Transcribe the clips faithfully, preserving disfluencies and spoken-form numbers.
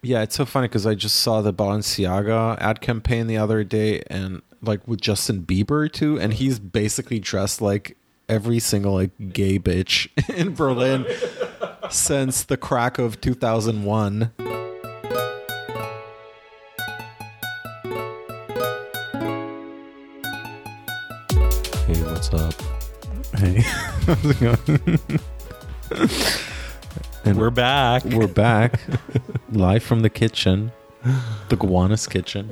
Yeah, it's so funny because I just saw the Balenciaga ad campaign the other day, and like with Justin Bieber too, and he's basically dressed like every single like gay bitch in Berlin since the crack of two thousand one. Hey, what's up? Hey, how's it going? And we're back. We're back. Live from the kitchen. The Gowanus kitchen.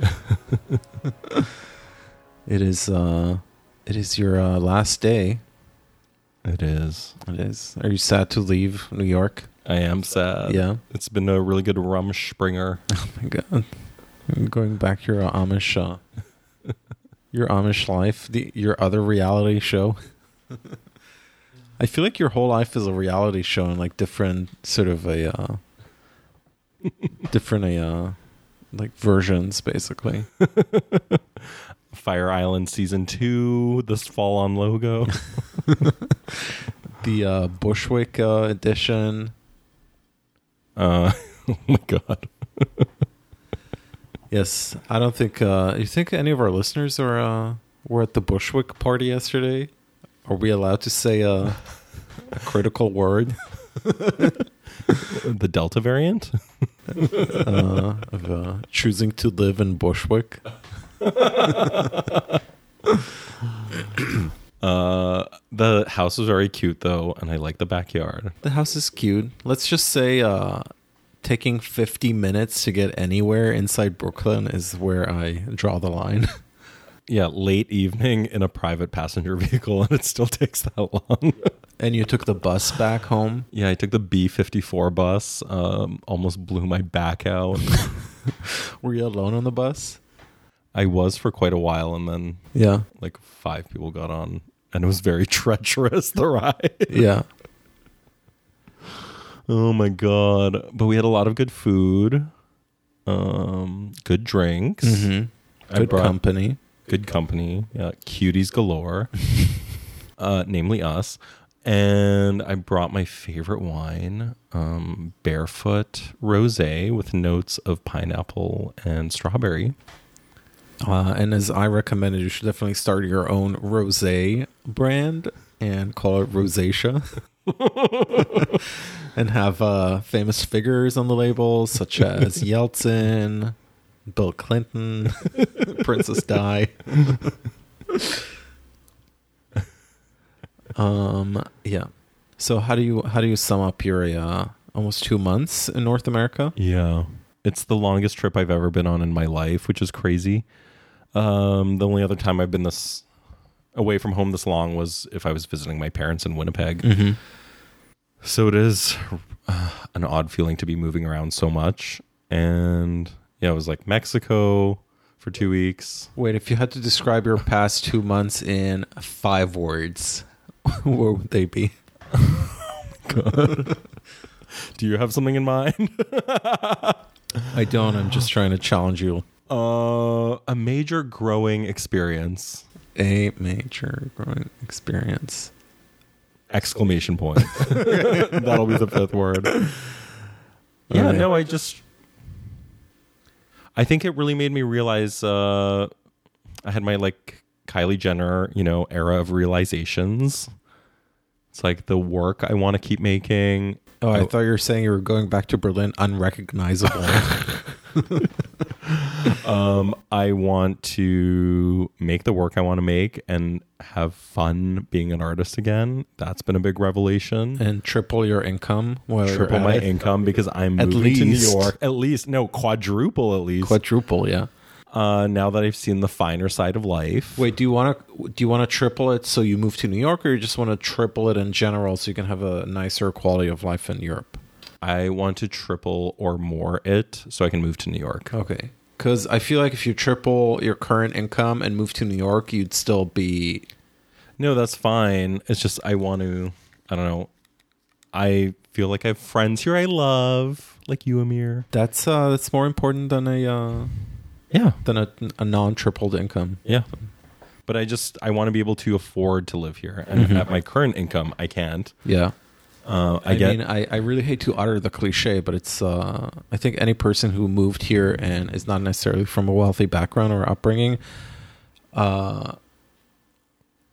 It is uh, it is your uh, last day. It is. It is. Are you sad to leave New York? I am sad. Yeah. It's been a really good rumspringer. Oh my god. I'm going back to your uh, Amish uh, your Amish life, the, your other reality show. I feel like your whole life is a reality show and like different sort of a uh, different a uh, like versions basically. Fire Island season two this fall on Logo. The uh, Bushwick uh, edition. Uh, oh my god. Yes, I don't think uh, you think any of our listeners are uh, were at the Bushwick party yesterday. Are we allowed to say a, a critical word? The Delta variant? Uh, of, uh, choosing to live in Bushwick. uh, the house is very cute, though, and I like the backyard. The house is cute. Let's just say uh, taking fifty minutes to get anywhere inside Brooklyn is where I draw the line. Yeah, late evening in a private passenger vehicle, and it still takes that long. And you took the bus back home? Yeah, I took the B fifty-four bus. Um, almost blew my back out. Were you alone on the bus? I was for quite a while, and then yeah, like five people got on, and it was very treacherous, the ride. Yeah. Oh my god! But we had a lot of good food, um, good drinks, mm-hmm. good brought- company. Good company, yeah, cuties galore, uh, namely us. And I brought my favorite wine, um, Barefoot Rosé with notes of pineapple and strawberry. Uh, and as I recommended, you should definitely start your own rosé brand and call it Rosatia. And have uh, famous figures on the labels such as Yeltsin, Bill Clinton, Princess Di. um, yeah. So how do you how do you sum up your uh, almost two months in North America? Yeah, it's the longest trip I've ever been on in my life, which is crazy. Um, the only other time I've been this away from home this long was if I was visiting my parents in Winnipeg. Mm-hmm. So it is uh, an odd feeling to be moving around so much. And yeah, it was like Mexico for two weeks. Wait, if you had to describe your past two months in five words, what would they be? Oh my god. Do you have something in mind? I don't. I'm just trying to challenge you. Uh, a major growing experience. A major growing experience. Exclamation point. That'll be the fifth word. Yeah, right. no, I just... I think it really made me realize uh, I had my like Kylie Jenner, you know, era of realizations. It's like the work I want to keep making. Oh, I, I thought you were saying you were going back to Berlin unrecognizable. um, I want to make the work I want to make and have fun being an artist again. That's been a big revelation. And triple your income. While triple my income because I'm at moving least. to New York. At least, no, quadruple at least. Quadruple, yeah. Uh, now that I've seen the finer side of life. Wait, do you want to do you want to triple it so you move to New York, or you just want to triple it in general so you can have a nicer quality of life in Europe? I want to triple or more it so I can move to New York. Okay. Because I feel like if you triple your current income and move to New York, you'd still be... No, that's fine. It's just I want to... I don't know. I feel like I have friends here I love, like you, Amir. That's uh, that's more important than a uh, yeah than a, a non-tripled income. Yeah. But I just... I want to be able to afford to live here. And mm-hmm. at my current income, I can't. Yeah. Uh, I, I get, mean, I, I really hate to utter the cliche, but it's, uh, I think any person who moved here and is not necessarily from a wealthy background or upbringing, uh,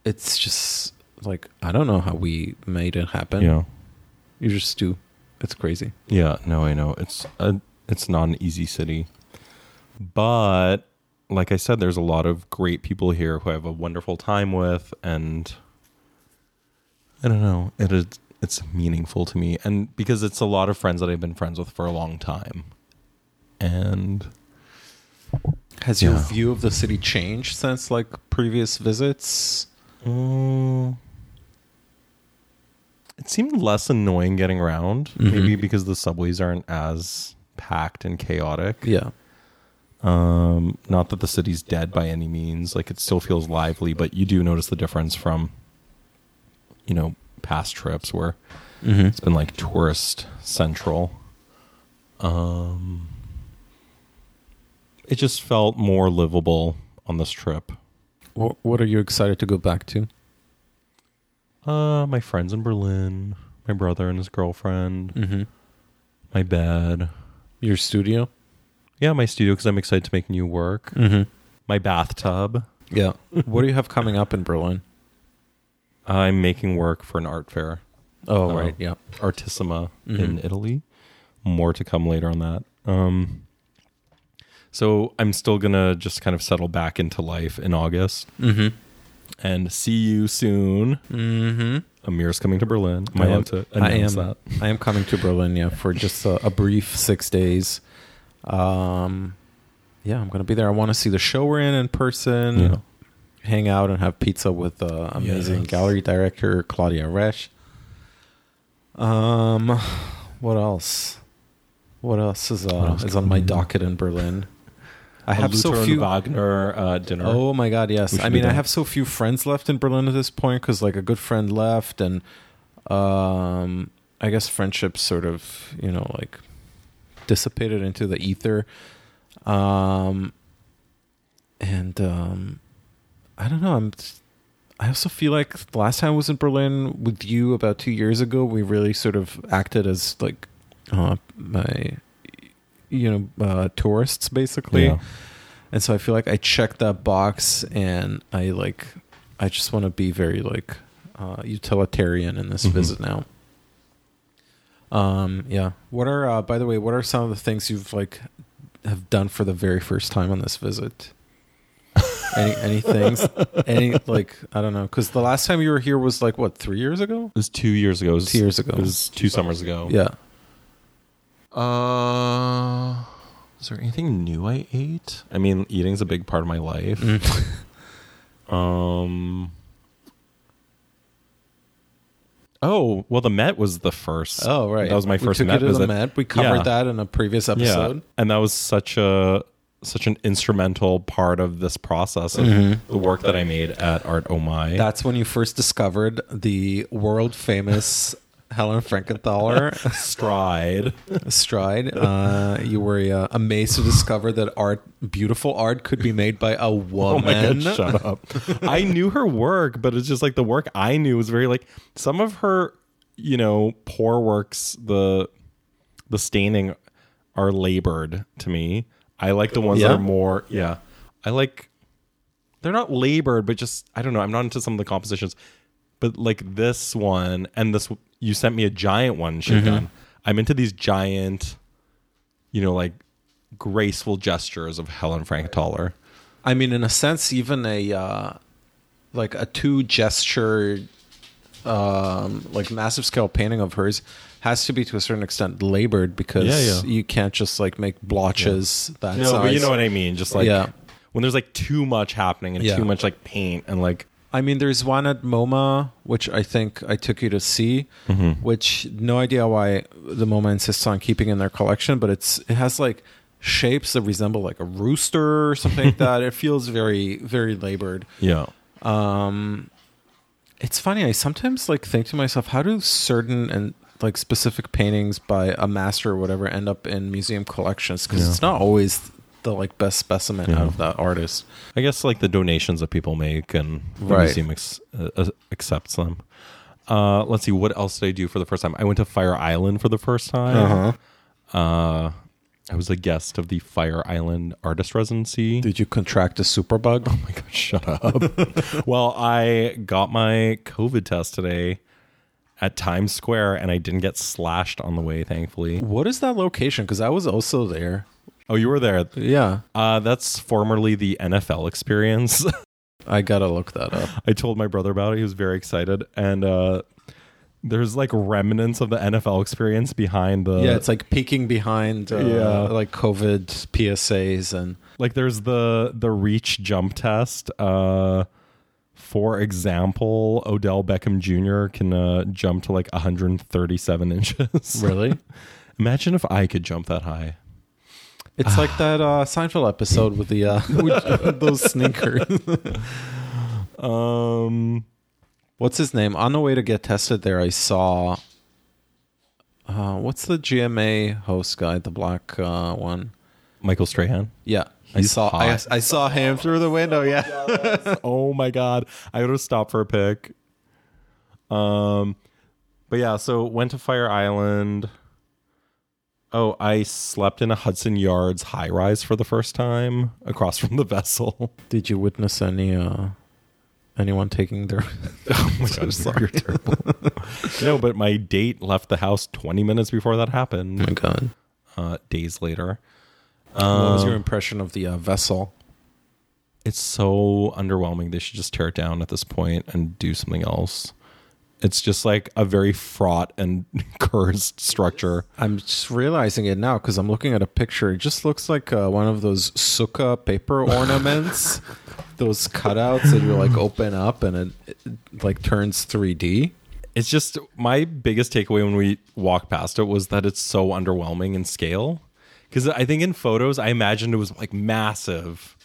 it's just like, I don't know how we made it happen. Yeah. You just do. It's crazy. Yeah, no, I know. It's a, it's not an easy city, but like I said, there's a lot of great people here who I have a wonderful time with, and I don't know. It is, it's meaningful to me, and because it's a lot of friends that I've been friends with for a long time. And has yeah. your view of the city changed since like previous visits? Um, it seemed less annoying getting around, mm-hmm. maybe because the subways aren't as packed and chaotic. Yeah. Um, not that the city's dead by any means. Like, it still feels lively, but you do notice the difference from, you know, past trips where mm-hmm. it's been like tourist central. Um, it just felt more livable on this trip. What What are you excited to go back to? Uh, my friends in Berlin, my brother and his girlfriend, mm-hmm. my bed, your studio. Yeah, my studio, because I'm excited to make new work. Mm-hmm. My bathtub. Yeah. What do you have coming up in Berlin? I'm making work for an art fair. Oh, uh, right. Yeah. Artissima mm-hmm. in Italy. More to come later on that. Um, so I'm still going to just kind of settle back into life in August. Mm-hmm. And see you soon. Mm-hmm. Amir's coming to Berlin. Am I, I allowed to announce I am, that? I am coming to Berlin, yeah, for just a, a brief six days. Um, yeah, I'm going to be there. I want to see the show we're in in person. Yeah. Hang out and have pizza with the uh, amazing yes. gallery director Claudia Resch. Um, what else? What else is uh, is on my docket in Berlin? I have so few Wagner uh, dinner. Oh my god, yes! I mean, I have so few friends left in Berlin at this point because like a good friend left, and um, I guess friendships sort of you know like dissipated into the ether, um, and um. I don't know. I'm. I also feel like the last time I was in Berlin with you about two years ago, we really sort of acted as like uh, my, you know, uh, tourists basically. Yeah. And so I feel like I checked that box, and I like, I just want to be very like uh, utilitarian in this mm-hmm. visit now. Um. Yeah. What are uh, by the way? What are some of the things you've like have done for the very first time on this visit? Any, any things, any like I don't know, because the last time you were here was like what three years ago? It was two years ago. It was, two years ago. It was two summers ago. Yeah. Uh, is there anything new I ate? I mean, eating's a big part of my life. Mm. um. Oh well, the Met was the first. Oh right, that was my we first took Met you to visit. The Met. We covered yeah. that in a previous episode, yeah. and that was such a. such an instrumental part of this process of mm-hmm. the work that I made at Art Oh My. That's when you first discovered the world famous Helen Frankenthaler stride stride. Uh, you were uh, amazed to discover that art, beautiful art, could be made by a woman. Oh my God, shut up. I knew her work, but it's just like the work I knew was very like some of her, you know, poor works, the, the staining are labored to me. I like the ones yeah. that are more, yeah. I like, they're not labored, but just, I don't know. I'm not into some of the compositions, but like this one and this, you sent me a giant one she's mm-hmm. done. I'm into these giant, you know, like graceful gestures of Helen Frankenthaler. I mean, in a sense, even a, uh, like a two gesture, um, like massive scale painting of hers has to be to a certain extent labored because yeah, yeah. you can't just like make blotches yeah. that no, size. But you know what I mean? Just like yeah. when there's like too much happening and yeah. too much like paint and like. I mean, there's one at MoMA, which I think I took you to see, mm-hmm. which no idea why the MoMA insists on keeping in their collection, but it's it has like shapes that resemble like a rooster or something like that. It feels very, very labored. Yeah. Um, it's funny. I sometimes like think to myself, how do certain and like specific paintings by a master or whatever end up in museum collections because yeah. it's not always the like best specimen yeah. out of that artist. I guess like the donations that people make and the right. museum ex- uh, accepts them. Uh, let's see, what else did I do for the first time? I went to Fire Island for the first time. Uh-huh. Uh, I was a guest of the Fire Island Artist Residency. Did you contract a superbug? Oh my God, shut up. Well, I got my COVID test today at Times Square, and I didn't get slashed on the way, thankfully. What is that location? Because I was also there. Oh, you were there? Yeah. Uh, that's formerly the N F L Experience. I gotta look that up. I told my brother about it. He was very excited. And uh, there's like remnants of the N F L Experience behind the... Yeah, it's like peeking behind uh, yeah. like COVID P S As and... Like there's the, the reach jump test. Uh, for example, Odell Beckham Junior can uh, jump to like one hundred thirty-seven inches. Really? Imagine if I could jump that high. It's like that uh, Seinfeld episode with the uh, those sneakers. um, what's his name? On the way to get tested there, I saw... Uh, what's the G M A host guy, the black uh, one? Michael Strahan? Yeah. He's I saw I, I saw him through the window, yeah. Oh, my God. I would have stopped for a pic. Um, but, yeah, so went to Fire Island... Oh, I slept in a Hudson Yards high-rise for the first time across from the Vessel. Did you witness any uh, anyone taking their... Oh my God, sorry, you're terrible. No, but my date left the house twenty minutes before that happened. Oh my God. Uh, days later. Um, what was your impression of the uh, Vessel? It's so underwhelming. They should just tear it down at this point and do something else. It's just like a very fraught and cursed structure. I'm just realizing it now because I'm looking at a picture. It just looks like uh, one of those sukkah paper ornaments, those cutouts that you like open up and it, it like turns three D. It's just my biggest takeaway when we walked past it was that it's so underwhelming in scale. Because I think in photos, I imagined it was like massive.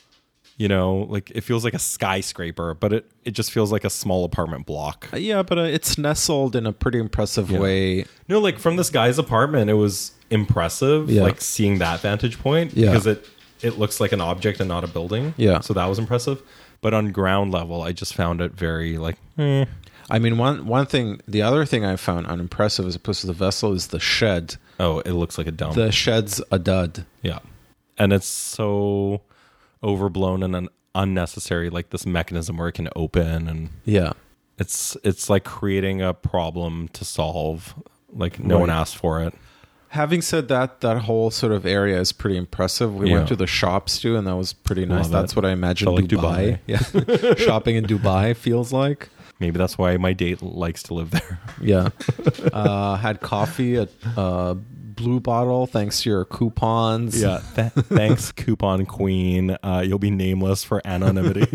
You know, like it feels like a skyscraper, but it, it just feels like a small apartment block. Yeah, but uh, it's nestled in a pretty impressive yeah. way. No, like from this guy's apartment, it was impressive, yeah. like seeing that vantage point yeah. because it, it looks like an object and not a building. Yeah. So that was impressive. But on ground level, I just found it very like, eh. I mean, one, one thing, the other thing I found unimpressive as opposed to the Vessel is the shed. Oh, it looks like a dump. The shed's a dud. Yeah. And it's so... overblown and an unnecessary, like this mechanism where it can open and yeah, it's it's like creating a problem to solve. Like no right. one asked for it. Having said that, that whole sort of area is pretty impressive. We yeah. went to the shops too, and that was pretty nice. Love that's it. What I imagined like Dubai. Dubai. Yeah, shopping in Dubai feels like. Maybe that's why my date likes to live there. Yeah, uh, had coffee at. Uh, Blue Bottle, thanks to your coupons. Yeah, th- thanks coupon queen. Uh, you'll be nameless for anonymity.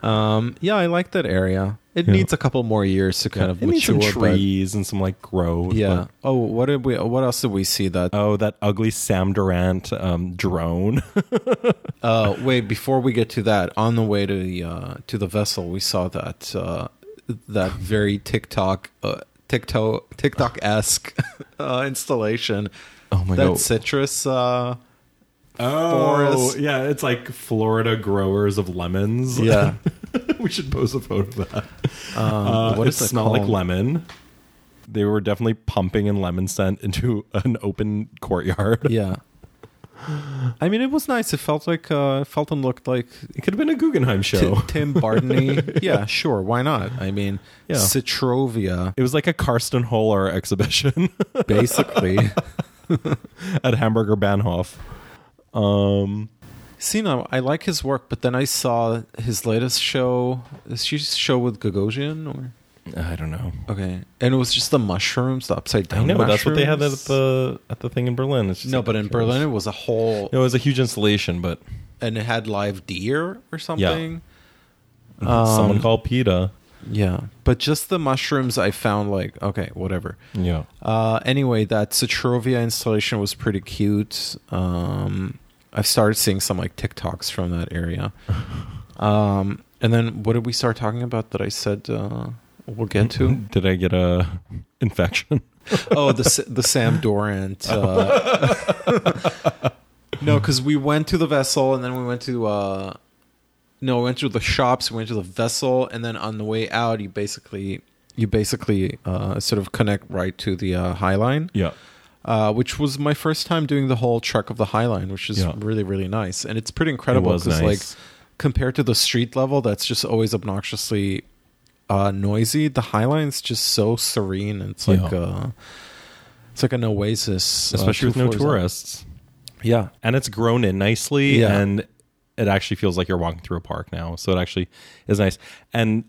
um, yeah, I like that area. It yeah. needs a couple more years to kind yeah, of it mature. Needs some trees but... and some like growth. Yeah. But... Oh, what did we? What else did we see? That oh, that ugly Sam Durant um, drone. uh, wait, before we get to that, on the way to the uh, to the Vessel, we saw that uh, that very TikTok. Uh, TikTok TikTok-esque uh, installation. Oh my god! That citrus uh, oh, forest. Yeah, it's like Florida growers of lemons. Yeah, we should post a photo of that. Um, uh, what it smelled like lemon. They were definitely pumping in lemon scent into an open courtyard. Yeah, I mean it was nice. It felt like uh, it felt and looked like it could have been a Guggenheim show. T- Tim Bartney. Yeah, sure. Why not? I mean, yeah. Citrovia. It was like a Karsten Hohler exhibition, basically, at Hamburger Bahnhof. Um, see, now I like his work, but then I saw his latest show. Is she show with Gagosian or? I don't know. Okay, and it was just the mushrooms, the upside down. I know mushrooms. That's what they had at the at the thing in Berlin. It's just no, like but in curious. Berlin it was a whole. No, it was a huge installation, but and it had live deer or something. Yeah. Um, Someone called PETA. Yeah, but just the mushrooms I found like okay, whatever. Yeah. Uh, anyway, that Citrovia installation was pretty cute. Um, I've started seeing some like TikToks from that area. um, and then what did we start talking about that I said? Uh, We'll get to. Did I get a infection? Oh, the the Sam Durant. Uh, no, because we went to the Vessel and then we went to uh, No, we went through the shops, we went to the Vessel, and then on the way out, you basically you basically uh, sort of connect right to the uh, High Line. Yeah. Uh, which was my first time doing the whole trek of the High Line, which is yeah. really, really nice. And it's pretty incredible because, nice. like, compared to the street level, that's just always obnoxiously uh, noisy. The High Line's just so serene. It's like yeah. uh, it's like an oasis, especially uh, with no tourists. Up. Yeah, and it's grown in nicely, yeah. and it actually feels like you're walking through a park now. So it actually is nice. And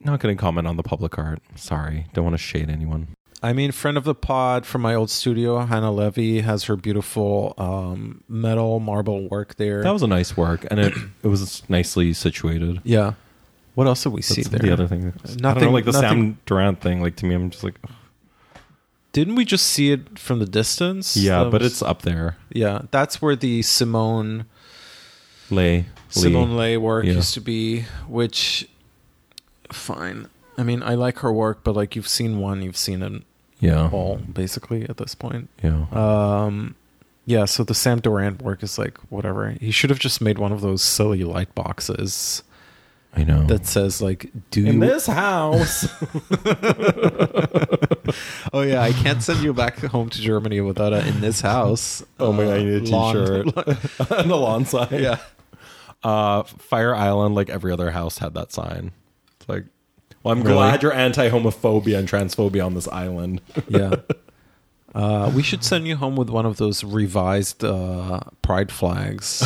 not going to comment on the public art. Sorry, don't want to shade anyone. I mean, friend of the pod from my old studio, Hannah Levy, has her beautiful um, metal marble work there. That was a nice work, and it, it was nicely situated. Yeah. What else did we That's see there? The other thing. Nothing, I don't know, like the nothing. Sam Durant thing. Like, to me, I'm just like... Ugh. Didn't we just see it from the distance? Yeah, that but was, it's up there. Yeah, that's where the Simone... Lay. Simone Lay work yeah. used to be, which... Fine. I mean, I like her work, but, like, you've seen one, you've seen it. Yeah. All basically at this point. Yeah. Um, yeah. So the Sam Durant work is like whatever. He should have just made one of those silly light boxes. I know. That says like, "Do in you... this house." Oh yeah, I can't send you back home to Germany without a "in this house." Oh uh, my god, I need a t-shirt on the lawn sign. Yeah. Uh, Fire Island, like every other house, had that sign. It's like. Well, I'm really? glad you're anti-homophobia and transphobia on this island. Yeah. Uh, we should send you home with one of those revised uh, pride flags.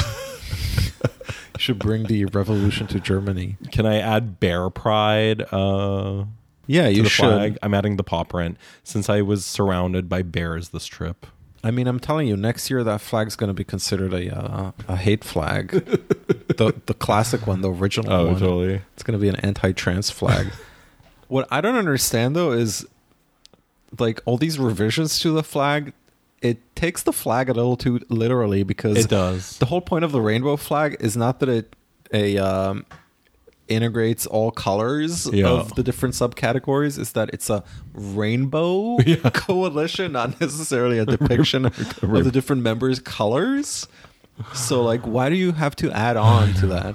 You should bring the revolution to Germany. Can I add bear pride? Uh, yeah, you should. Flag? I'm adding the paw print since I was surrounded by bears this trip. I mean, I'm telling you, next year that flag's going to be considered a uh, a hate flag. the the classic one, the original oh, one. Oh, totally. It's going to be an anti-trans flag. What I don't understand, though, is like all these revisions to the flag, it takes the flag a little too literally because... It does. The whole point of the rainbow flag is not that it a um, integrates all colors yeah. of the different subcategories. Is that it's a rainbow yeah. coalition, not necessarily a depiction of the different members' colors. So, like, why do you have to add on to that?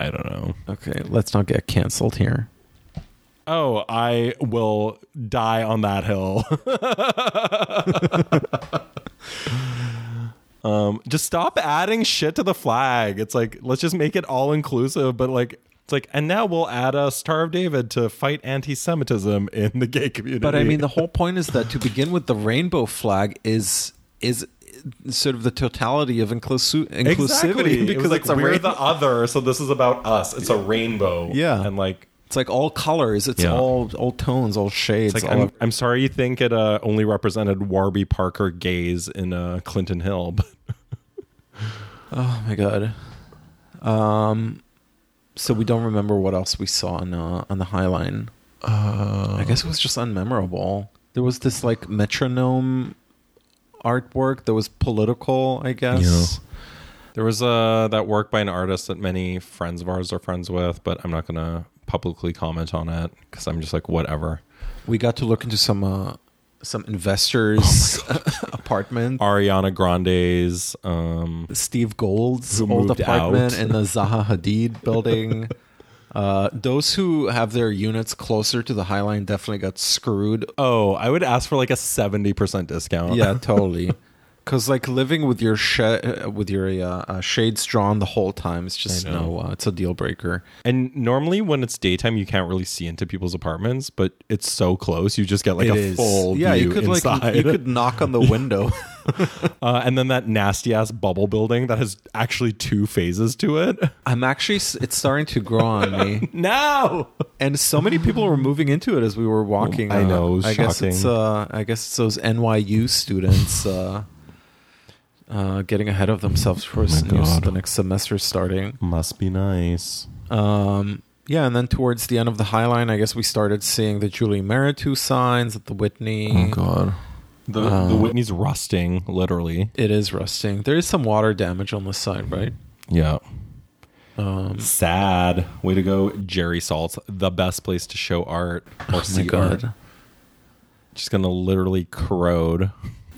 I don't know. Okay, let's not get canceled here. Oh, I will die on that hill. um, just stop adding shit to the flag. It's like, let's just make it all inclusive. But like, it's like, and now we'll add a Star of David to fight anti-Semitism in the gay community. But I mean, the whole point is that to begin with, the rainbow flag is is. sort of the totality of inclusi- inclusivity exactly. because it like it's a we're rainbow. The other, so this is about us. It's a rainbow, yeah, and like it's like all colors, it's yeah. all all tones, all shades. Like, all I'm, of- I'm sorry you think it uh, only represented Warby Parker gays in uh, Clinton Hill, but oh my god. Um, so we don't remember what else we saw on uh, on the High Line. Uh, I guess it was just unmemorable. There was this like metronome. Artwork that was political, I guess. Yeah. There was uh, that work by an artist that many friends of ours are friends with, but I'm not going to publicly comment on it because I'm just like, whatever. We got to look into some uh, some investors' oh apartment. Ariana Grande's. Um, Steve Gold's old apartment in the Zaha Hadid building. Uh, those who have their units closer to the High Line definitely got screwed. Oh, I would ask for like a seventy percent discount. Yeah, totally. Because like living with your sh- with your uh, uh, shades drawn the whole time, it's just no, uh, it's a deal breaker. And normally when it's daytime, you can't really see into people's apartments, but it's so close, you just get like it a is. full yeah, view you could inside. Like you could knock on the window. uh, and then that nasty ass bubble building that has actually two phases to it. I'm actually it's starting to grow on me. No, and so many people were moving into it as we were walking. Oh, I know. Uh, it was I shocking. guess it's uh, I guess it's those N Y U students. Uh, Uh, getting ahead of themselves for oh the next semester starting. Must be nice. Um, yeah, and then towards the end of the High Line, I guess we started seeing the Julie Mehretu signs at the Whitney. Oh, God. The, um, the Whitney's rusting, literally. It is rusting. There is some water damage on the side, right? Yeah. Um, Sad. Way to go, Jerry Saltz. The best place to show art or oh see art. Just going to literally corrode.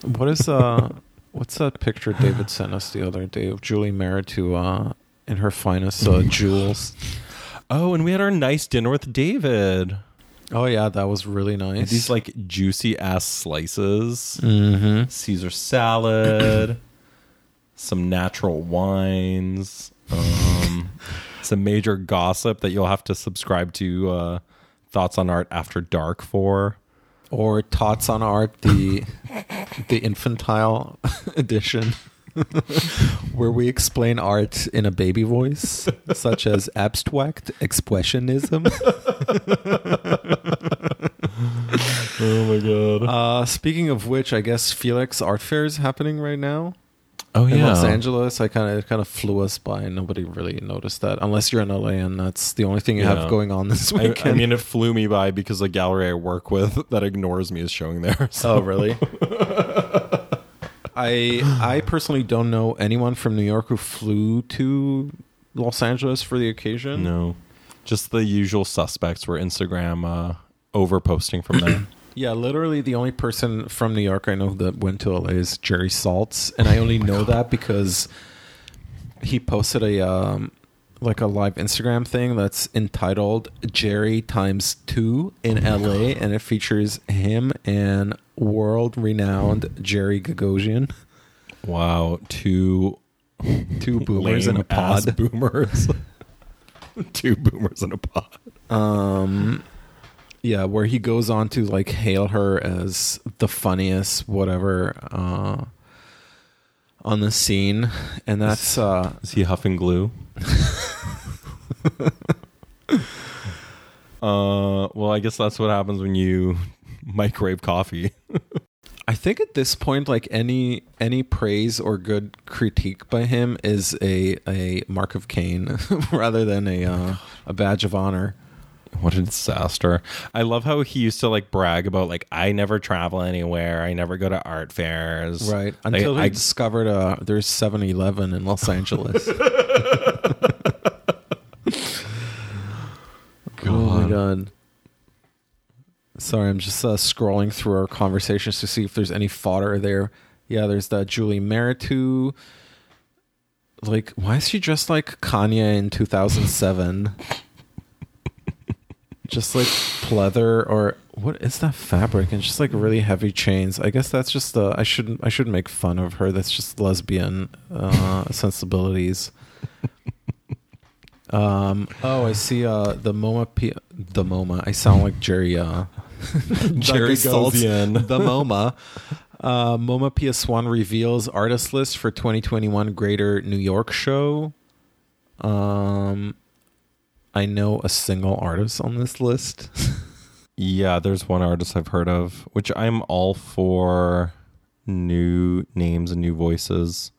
What is... uh? What's that picture David sent us the other day of Julie Mehretu uh, in her finest uh, jewels? Oh, and we had our nice dinner with David. Oh, yeah, that was really nice. And these, like, juicy-ass slices. Mm-hmm. Caesar salad. Some natural wines. Um, some major gossip that you'll have to subscribe to uh, Thoughts on Art After Dark for. Or Tots on Art, the the infantile edition, where we explain art in a baby voice, such as abstract expressionism. Oh, my God. Uh, speaking of which, I guess Felix Art Fair is happening right now. Oh, yeah. In Los Angeles, I kind of kind of flew us by. Nobody really noticed that, unless you're in L A, and that's the only thing you yeah. have going on this weekend. I, I mean, it flew me by because the gallery I work with that ignores me is showing there. So. Oh, really? I I personally don't know anyone from New York who flew to Los Angeles for the occasion. No, just the usual suspects were Instagram uh, over-posting from them. Yeah, literally the only person from New York I know that went to L A is Jerry Saltz, and I only oh know God. that because he posted a um, like a live Instagram thing that's entitled Jerry times two in oh L A, and it features him and world-renowned Jerry Gagosian. Wow, two two boomers in a pod. Boomers, two boomers in a pod. Um. Yeah, where he goes on to like hail her as the funniest whatever uh, on the scene, and that's uh, is he huffing glue? uh, well, I guess that's what happens when you microwave coffee. I think at this point, like any any praise or good critique by him is a a mark of Cain rather than a uh, a badge of honor. What a disaster. I love how he used to like brag about like, I never travel anywhere. I never go to art fairs. Right. Until like, he I discovered uh, there's seven eleven in Los Angeles. Oh my God. Sorry, I'm just uh, scrolling through our conversations to see if there's any fodder there. Yeah, there's that Julie Mehretu. Like, why is she dressed like Kanye in two thousand seven? Just like pleather, or what is that fabric? And just like really heavy chains. I guess that's just the. I shouldn't. I shouldn't make fun of her. That's just lesbian uh, sensibilities. Um. Oh, I see. Uh, the MoMA. P- the MoMA. I sound like Jerry. Uh, Jerry Saltzian. The MoMA. Uh, MoMA P S one reveals artist list for twenty twenty-one Greater New York show. Um. I know a single artist on this list. Yeah, there's one artist I've heard of, which I'm all for new names and new voices.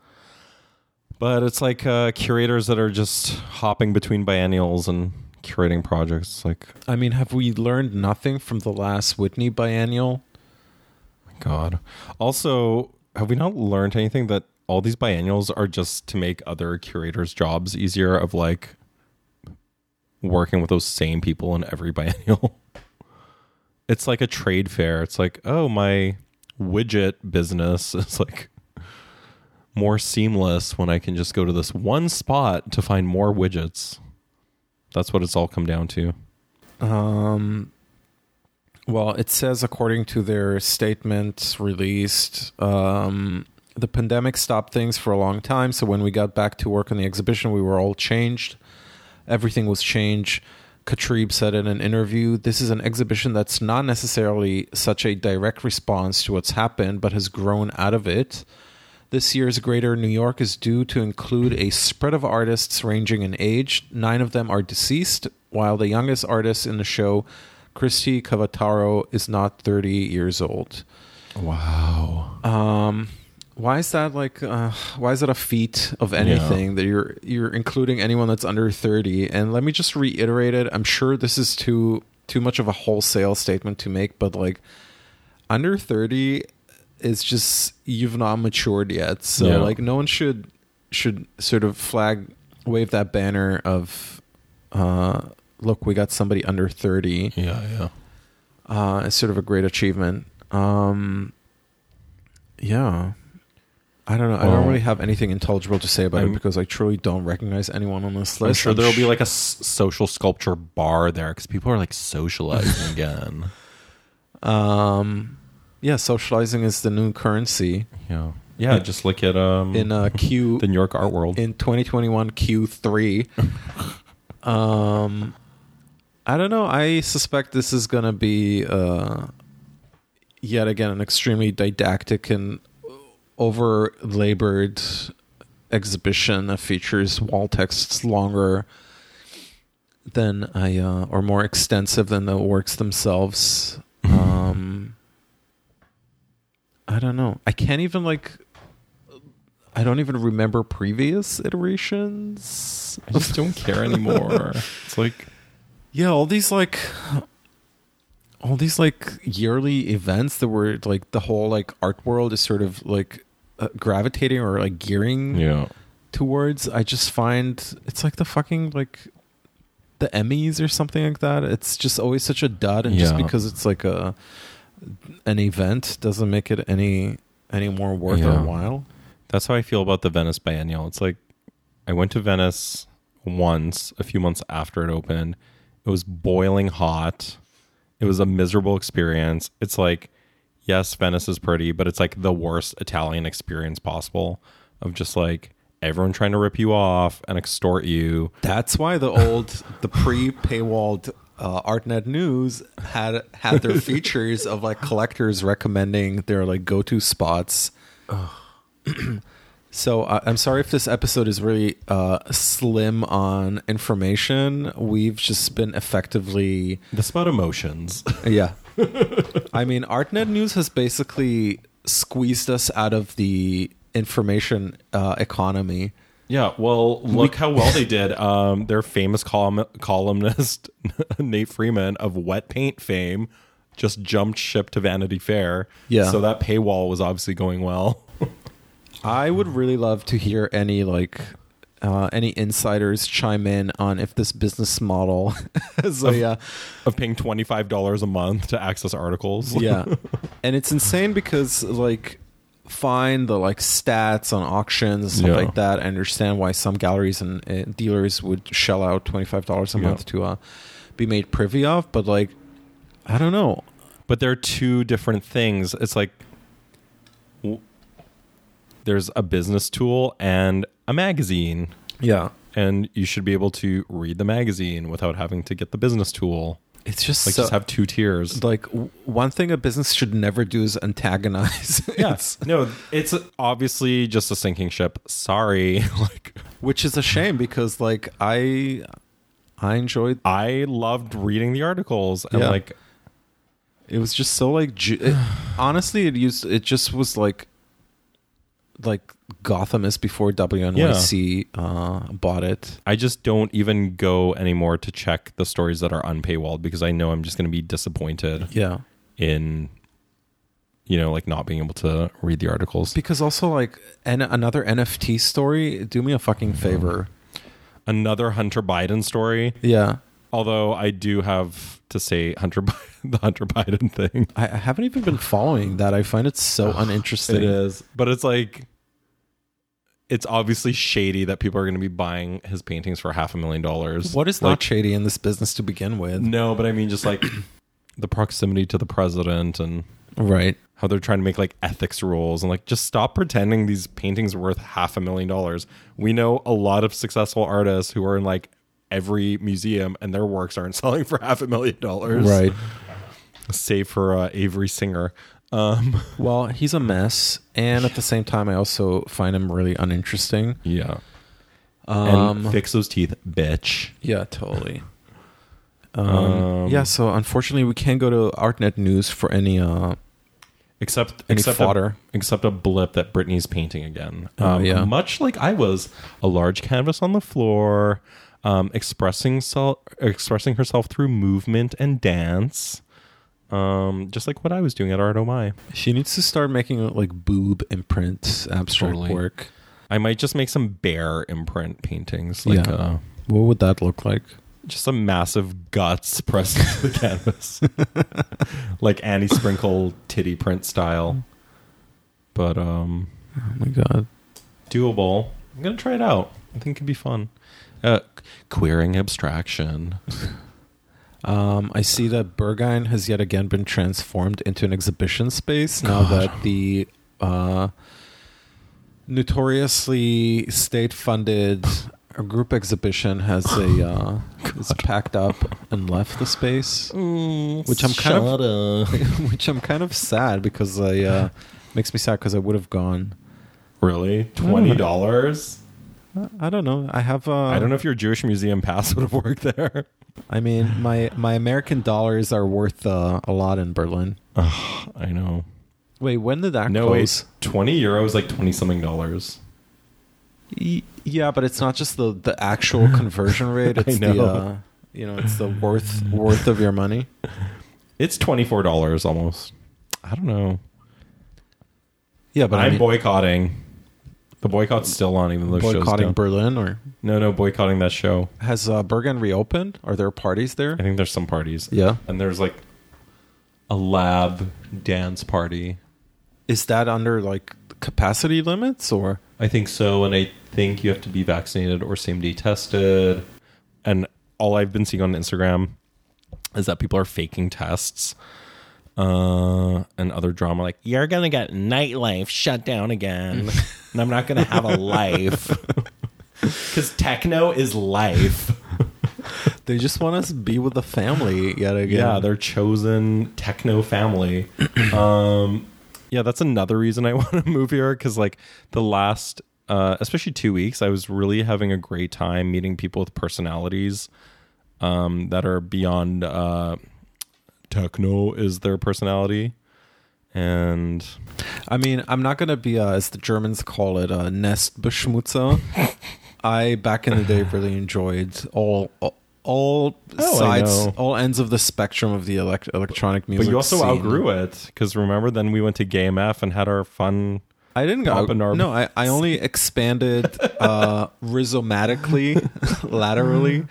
But it's like uh, curators that are just hopping between biennials and curating projects. Like, I mean, have we learned nothing from the last Whitney biennial? My God. Also, have we not learned anything that all these biennials are just to make other curators' jobs easier of like... working with those same people in every biennial. It's like a trade fair. It's like, oh, my widget business is like more seamless when I can just go to this one spot to find more widgets. That's what it's all come down to. Um, well, it says, according to their statement released, um, the pandemic stopped things for a long time. So when we got back to work on the exhibition, we were all changed. Everything was changed. Katrib said in an interview, this is an exhibition that's not necessarily such a direct response to what's happened, but has grown out of it. This year's Greater New York is due to include a spread of artists ranging in age. Nine of them are deceased, while the youngest artist in the show, Christy Cavataro, is not thirty years old. Wow. Um... Why is that like? Uh, why is that a feat of anything yeah. that you're you're including anyone that's under thirty? And let me just reiterate it. I'm sure this is too too much of a wholesale statement to make, but like under thirty is just you've not matured yet. So yeah. like no one should should sort of flag wave that banner of uh, look, we got somebody under thirty. Yeah, yeah. Uh, it's sort of a great achievement. Um, yeah. I don't know. Well, I don't really have anything intelligible to say about I'm, it because I truly don't recognize anyone on this list. I'm sure there'll be like a s- social sculpture bar there because people are like socializing again. Um, yeah, socializing is the new currency. Yeah, yeah. Just look at um in uh, Q the New York art world in twenty twenty-one Q three. um, I don't know. I suspect this is gonna be uh, yet again an extremely didactic and over labored exhibition that features wall texts longer than I uh, or more extensive than the works themselves. um, I don't know. I can't even like. I don't even remember previous iterations. I just don't care anymore. It's like, yeah, all these like. all these like yearly events that were like the whole like art world is sort of like uh, gravitating or like gearing yeah. towards. I just find it's like the fucking like the Emmys or something like that. It's just always such a dud. And yeah. just because it's like a, an event doesn't make it any, any more worth yeah. our while. That's how I feel about the Venice Biennial. It's like, I went to Venice once a few months after it opened. It was boiling hot. It was a miserable experience. It's like, yes, Venice is pretty, but it's like the worst Italian experience possible of just like everyone trying to rip you off and extort you. That's why the old, the pre-paywalled uh, ArtNet News had had their features of like collectors recommending their like go-to spots. So uh, I'm sorry if this episode is really uh, slim on information. We've just been effectively... That's about emotions. Yeah. I mean, ArtNet News has basically squeezed us out of the information uh, economy. Yeah, well, look we- how well they did. Um, their famous column- columnist, Nate Freeman, of wet paint fame, just jumped ship to Vanity Fair. Yeah. So that paywall was obviously going well. I would really love to hear any like uh, any insiders chime in on if this business model is of, a, uh, of paying twenty-five dollars a month to access articles. Yeah. And it's insane because like find the like stats on auctions and stuff yeah. like that. I understand why some galleries and uh, dealers would shell out twenty-five dollars a yeah. month to uh, be made privy of. But like, I don't know. But there are two different things. It's like... W- There's a business tool and a magazine. Yeah. And you should be able to read the magazine without having to get the business tool. It's just like so, just have two tiers. Like w- one thing a business should never do is antagonize. Yes. Yeah. No, it's obviously just a sinking ship. Sorry. Like, which is a shame because like I, I enjoyed, I loved reading the articles and yeah. like, it was just so like, ju- it, honestly, it used, it just was like, like Gotham is before W N Y C yeah. uh, bought it. I just don't even go anymore to check the stories that are unpaywalled because I know I'm just going to be disappointed. Yeah, in you know, like not being able to read the articles because also like and another N F T story. Do me a fucking favor. Another Hunter Biden story. Yeah. Although I do have to say Hunter Biden, the Hunter Biden thing. I haven't even been following that. I find it so uninteresting. It is. But it's like, it's obviously shady that people are going to be buying his paintings for half a million dollars. What is like, not shady in this business to begin with? No, but I mean just like the proximity to the president and right how they're trying to make like ethics rules and like just stop pretending these paintings are worth half a million dollars. We know a lot of successful artists who are in like every museum and their works aren't selling for half a million dollars, right? Save for uh, Avery Singer. Um, well, he's a mess, and at the same time, I also find him really uninteresting. Yeah, um, and fix those teeth, bitch. Yeah, totally. Um, um, yeah, so unfortunately, we can't go to ArtNet News for any uh, except any except fodder, a, except a blip that Britney's painting again. Um, um, yeah, much like I was, a large canvas on the floor. Um, expressing sol- expressing herself through movement and dance, um, just like what I was doing at Art O My. She needs to start making like boob imprint abstract totally. work. I might just make some bear imprint paintings. Like, yeah. Uh, what would that look like? Just a massive guts pressed into the canvas, like Annie Sprinkle titty print style. But um, Oh my god. Doable. I'm going to try it out. I think it'd be fun. Uh, queering abstraction. Um, I see that Berghain has yet again been transformed into an exhibition space now God. that the uh, notoriously state-funded group exhibition has a uh, is packed up and left the space, mm, which I'm kind of up. which I'm kind of sad because I uh, makes me sad because I would have gone. Really, twenty dollars. I don't know. I have. Uh, I don't know if your Jewish museum pass would have worked there. I mean, my my American dollars are worth uh, a lot in Berlin. Ugh, I know. Wait, when did that no, close? No, twenty euros, like twenty something dollars. E- yeah, but it's not just the, the actual conversion rate. It's I know. the uh, you know, it's the worth worth of your money. It's twenty four dollars almost. I don't know. Yeah, but I'm I mean, boycotting. The boycott's still on, even though boycotting show's Boycotting Berlin, or no, no, boycotting that show. Has uh, Berghain reopened? Are there parties there? I think there's some parties. Yeah, and there's like a lab dance party. Is that under like capacity limits, or? I think so, and I think you have to be vaccinated or same-day tested. And all I've been seeing on Instagram is that people are faking tests. Uh, and other drama like you're gonna get nightlife shut down again, and I'm not gonna have a life because techno is life. They just want us to be with the family yet again. Yeah, their chosen techno family. um, yeah, that's another reason I want to move here because like the last, uh, especially two weeks, I was really having a great time meeting people with personalities, um, that are beyond, uh. Techno is their personality. And I mean, I'm not going to be, uh, as the Germans call it, a Nestbeschmutzer. I, back in the day, really enjoyed all all oh, sides, all ends of the spectrum of the elect- electronic music. But you also scene. outgrew it, because remember then we went to G M F and had our fun... I didn't go. Our- no, I, I only expanded uh, rhizomatically, laterally.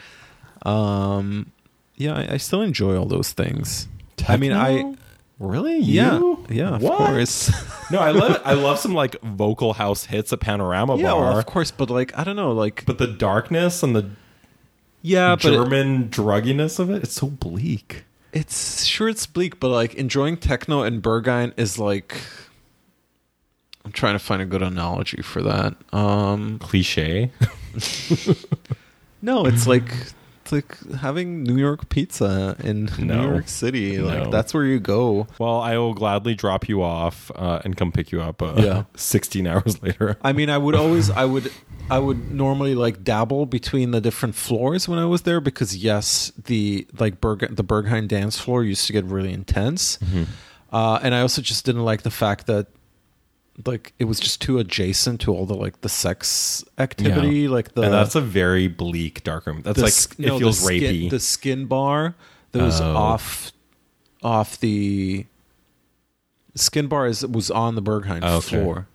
Um... Yeah, I, I still enjoy all those things. Techno? I mean, I really, yeah, you? yeah, of what? course. No, I love, I love some like vocal house hits at Panorama yeah, Bar, well, of course. But like, I don't know, like, but the darkness and the yeah, German but it, drugginess of it—it's so bleak. It's sure it's bleak, but like enjoying techno and Berghain is like. I'm trying to find a good analogy for that. Um, Cliche. No, it's like. It's like having New York pizza in no. New York City. Like no. That's where you go. Well, I will gladly drop you off uh, and come pick you up uh, yeah. sixteen hours later. I mean, I would always, I would, I would normally like dabble between the different floors when I was there because yes, the like Berg, the Berghain dance floor used to get really intense, mm-hmm. uh, and I also just didn't like the fact that. Like it was just too adjacent to all the like the sex activity, yeah. like the and that's a very bleak dark room. That's like no, it feels the skin, rapey. The skin bar that was oh. off, off the skin bar is was on the Berghain okay. floor.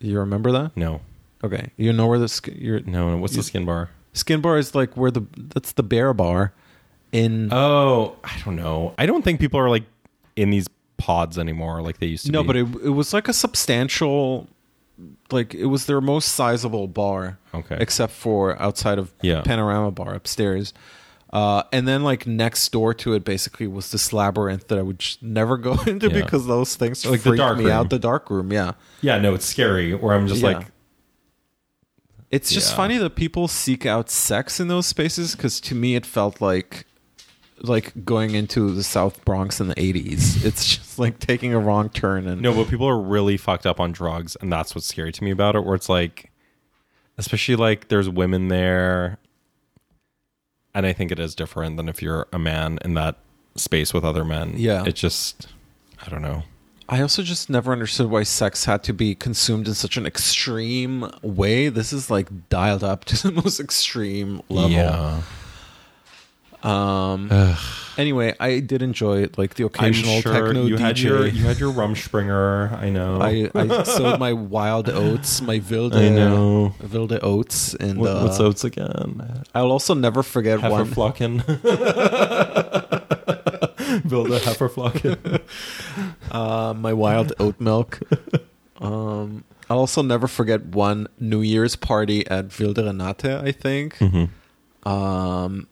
You remember that? No. Okay, you know where the skin? You're, no, what's you, the skin bar? Skin bar is like where the that's the bear bar. In oh, I don't know. I don't think people are like in these. Pods anymore like they used to no, be. No, but it, it was like a substantial, like it was their most sizable bar. Okay. Except for outside of yeah. Panorama Bar upstairs. Uh, and then like next door to it basically was this labyrinth that I would just never go into yeah. because those things like freaked the dark me room. out. The dark room, yeah. Yeah, no, it's scary or I'm just yeah. like... It's just yeah. funny that people seek out sex in those spaces because to me it felt like... like going into the South Bronx in the eighties. It's just like taking a wrong turn. And no, but people are really fucked up on drugs, and that's what's scary to me about it, where it's like, especially like there's women there, and I think it is different than if you're a man in that space with other men. Yeah. It just, I don't know. I also just never understood why sex had to be consumed in such an extreme way. This is like dialed up to the most extreme level. Yeah. Um. Ugh. Anyway, I did enjoy like the occasional sure techno you D J. Had your, you had your Rumspringer, I know. I, I sowed my wild oats, my wilde, I know. wilde oats, and what, uh, what's oats again? I'll also never forget one Hefferflocken. Wilde Hefferflocken. Uh, my wild oat milk. Um, Um, I'll also never forget one New Year's party at Wilde Renate, I think. Mm-hmm. Um,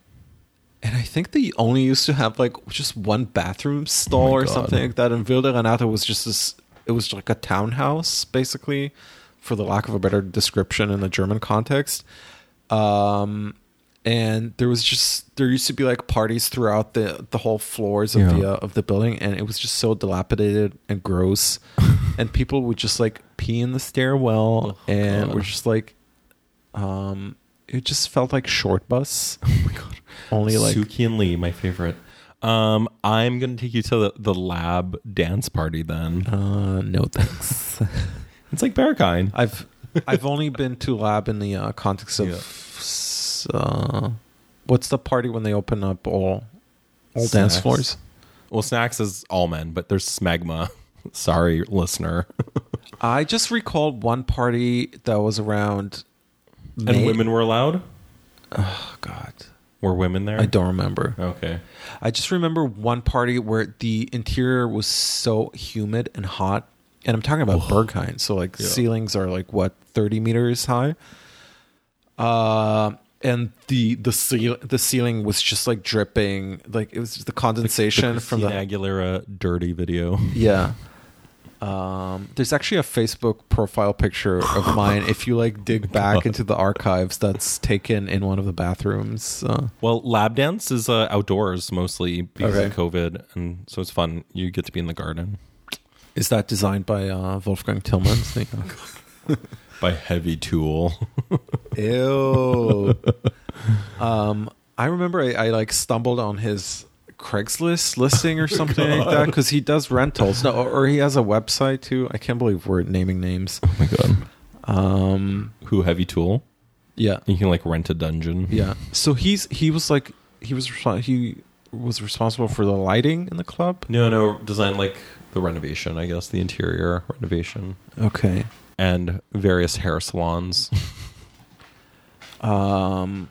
and I think they only used to have like just one bathroom stall oh or God. something like that. And Wilde Renate was just this, it was like a townhouse, basically, for the lack of a better description in the German context. Um, and there was just, there used to be like parties throughout the, the whole floors of yeah. the, uh, of the building. And it was just so dilapidated and gross. And people would just like pee in the stairwell oh, and God. we're just like, um, it just felt like short bus. Oh my God. Only like Suki and Lee, my favorite. Um, I'm going to take you to the, the lab dance party then. Uh, no thanks. It's like Berghain. I've, I've only been to lab in the uh, context of, yeah. uh, what's the party when they open up all, all dance floors? Well, Snacks is all men, but there's Smegma. Sorry, listener. I just recalled one party that was around. And May. Women were allowed? Oh, God. Were women there? I don't remember. Okay. I just remember one party where the interior was so humid and hot. And I'm talking about oh. Berghain. So, like, yeah. ceilings are, like, what, thirty meters high? Uh, and the the, ceil- the ceiling was just, like, dripping. Like, it was just the condensation like the from the... Aguilera dirty video. Yeah. Um, there's actually a Facebook profile picture of mine. If you like dig back God. into the archives, that's taken in one of the bathrooms. Uh, well, lab dance is uh, outdoors mostly because okay. of COVID, and so it's fun. You get to be in the garden. Is that designed by uh, Wolfgang Tillmann? By Heavy Tool. Ew. Um, I remember I, I like stumbled on his Craigslist listing or something God. like that, because he does rentals. No, or, or he has a website too. I can't believe we're naming names. Oh my God. Um, Who Heavy Tool? Yeah, you can like rent a dungeon. Yeah. So he's he was like he was he was responsible for the lighting in the club. No, no, design like the renovation. I guess the interior renovation. Okay. And various hair salons. um.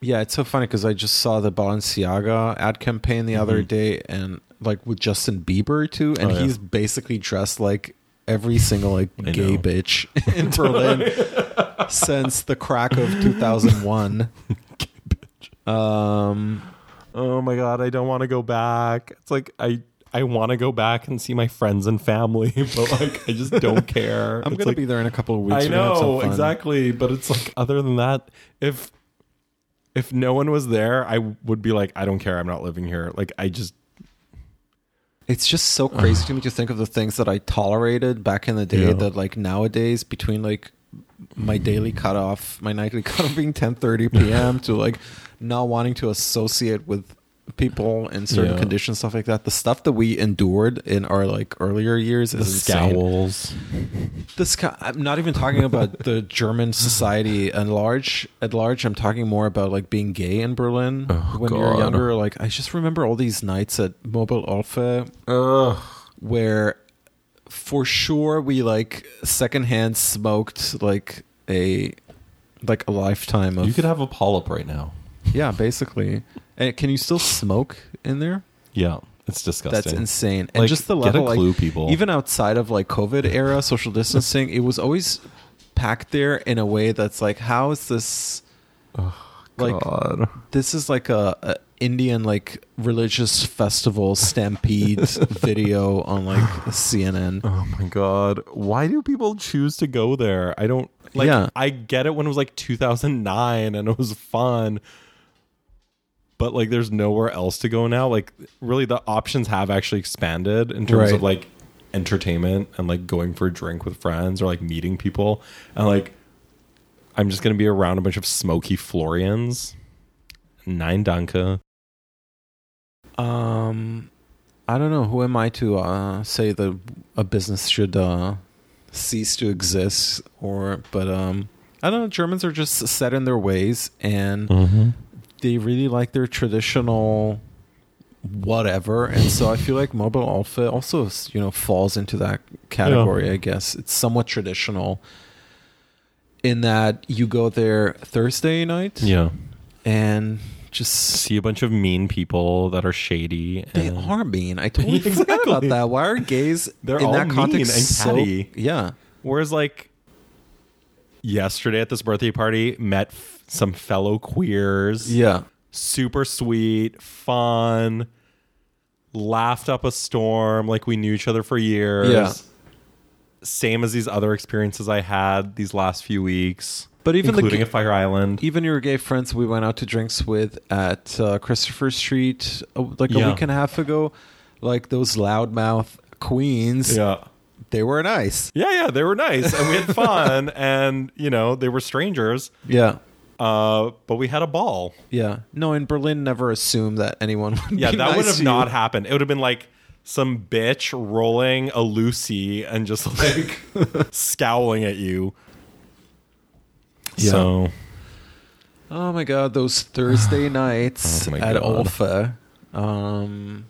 Yeah, it's so funny because I just saw the Balenciaga ad campaign the mm-hmm. other day, and like with Justin Bieber too, and oh, yeah. he's basically dressed like every single like I gay know. bitch in Berlin since the crack of two thousand one. Gay bitch. Um, oh my God, I don't want to go back. It's like I I want to go back and see my friends and family, but like I just don't care. I'm it's gonna like, be there in a couple of weeks. I know exactly, but it's like other than that, if. If no one was there, I would be like, I don't care. I'm not living here. Like, I just... It's just so crazy to me to think of the things that I tolerated back in the day yeah. that, like, nowadays between, like, my daily cutoff, my nightly cutoff being ten thirty p.m. to, like, not wanting to associate with people in certain yeah. conditions, stuff like that. The stuff that we endured in our, like, earlier years is insane. Scowls. This ca- I'm not even talking about the German society at large. At large, I'm talking more about like being gay in Berlin oh, when God. you're younger. Like, I just remember all these nights at Mobile Orphe Ugh. where, for sure, we like secondhand smoked like a like a lifetime of. You could have a polyp right now. Yeah, basically. And can you still smoke in there? Yeah, it's disgusting. That's insane. And like, just the level, get a clue, like, people. Even outside of like COVID era social distancing, it was always packed there in a way that's like, how is this? Oh, like, God. This is like a, a Indian like religious festival stampede video on like C N N. Oh my God! Why do people choose to go there? I don't like. Yeah. I get it when it was like two thousand nine and it was fun. But, like, there's nowhere else to go now. Like, really, the options have actually expanded in terms right. of, like, entertainment and, like, going for a drink with friends or, like, meeting people. And, like, I'm just going to be around a bunch of smoky Florians. Nein danke. Um, I don't know. Who am I to uh, say that a business should uh, cease to exist? Or, but, um, I don't know. Germans are just set in their ways. And... Mm-hmm. They really like their traditional whatever. And so I feel like Mobile Alpha also, you know, falls into that category, yeah. I guess. It's somewhat traditional in that you go there Thursday night. Yeah. And just... see a bunch of mean people that are shady. And... they are mean. I totally exactly. forgot about that. Why are gays They're in all that mean context and catty. So... yeah. Whereas, like, yesterday at this birthday party, met f- some fellow queers. Yeah. Super sweet, fun, laughed up a storm, like we knew each other for years. Yeah. Same as these other experiences I had these last few weeks, but even including the gay, at Fire Island. Even your gay friends we went out to drinks with at uh, Christopher Street uh, like yeah. a week and a half ago, like those loudmouth queens. Yeah. They were nice. Yeah, yeah, they were nice. And we had fun. And, you know, they were strangers. Yeah. Uh, but we had a ball. Yeah. No, in Berlin, never assume that anyone would yeah, be nice. Yeah, that would have not happened. It would have been like some bitch rolling a Lucy and just like scowling at you. Yeah. So. Oh, my God. Those Thursday nights oh at Olfa. Um,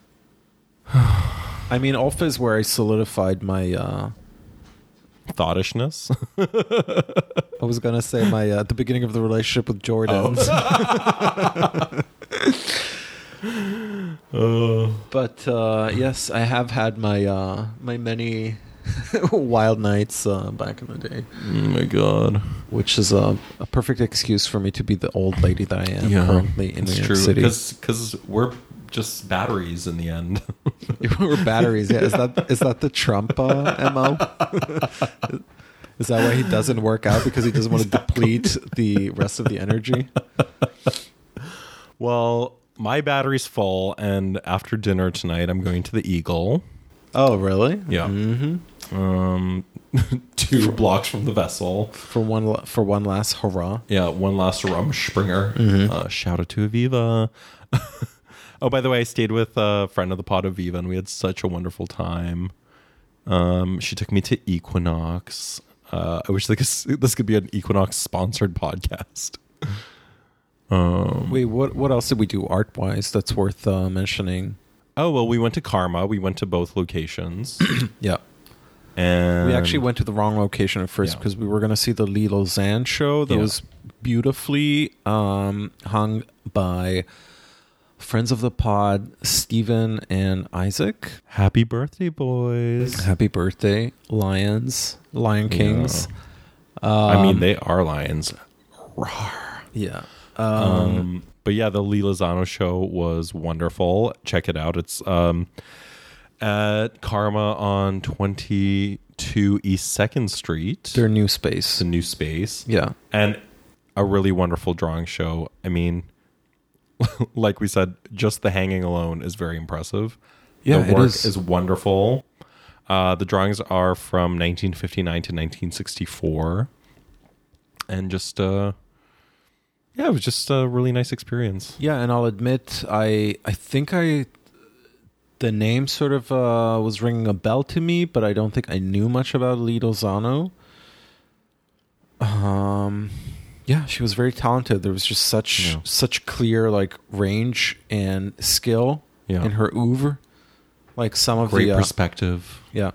I mean, Olfa is where I solidified my... Uh, thoughtishness. I was gonna say my uh, at the beginning of the relationship with Jordan. Oh. uh. But uh, yes, I have had my uh, my many wild nights uh, back in the day. Oh my God, which is a, a perfect excuse for me to be the old lady that I am yeah, currently in New York true. City. Because we're just batteries in the end. We're batteries. Yeah. Is that is that the Trump uh, M O? Is that why he doesn't work out? Because he doesn't want to deplete the rest of the energy? Well, my battery's full, and after dinner tonight, I'm going to the Eagle. Oh, really? Yeah. Mm-hmm. Um, two for, blocks from the Vessel. For one for one last hurrah. Yeah, one last hurrah, Springer. Mm-hmm. Uh, shout out to Aviva. Oh, by the way, I stayed with a friend of the pod, Aviva, and we had such a wonderful time. Um, she took me to Equinox. Uh, I wish this could be an Equinox-sponsored podcast. Um, Wait, what what else did we do art-wise that's worth uh, mentioning? Oh, well, we went to Karma. We went to both locations. Yeah. And we actually went to the wrong location at first because yeah. we were going to see the Lee Lausanne show that yeah. was beautifully um, hung by... friends of the pod, Steven and Isaac. Happy birthday, boys. Happy birthday, lions. Lion Kings. Yeah. Um, I mean, they are lions. Rawr. Yeah. Um, um, but yeah, the Lee Lozano show was wonderful. Check it out. It's um, at Karma on twenty-two East second Street. Their new space. The new space. Yeah. And a really wonderful drawing show. I mean... like we said, just the hanging alone is very impressive. Yeah, the work it is. is wonderful. Uh, the drawings are from nineteen fifty-nine to nineteen sixty-four, and just uh, yeah, it was just a really nice experience. Yeah, and I'll admit, I I think I the name sort of uh, was ringing a bell to me, but I don't think I knew much about Lee Lozano. Um. Yeah, she was very talented. There was just such yeah. such clear like range and skill yeah. in her oeuvre. Like some of Great the uh, perspective. Yeah.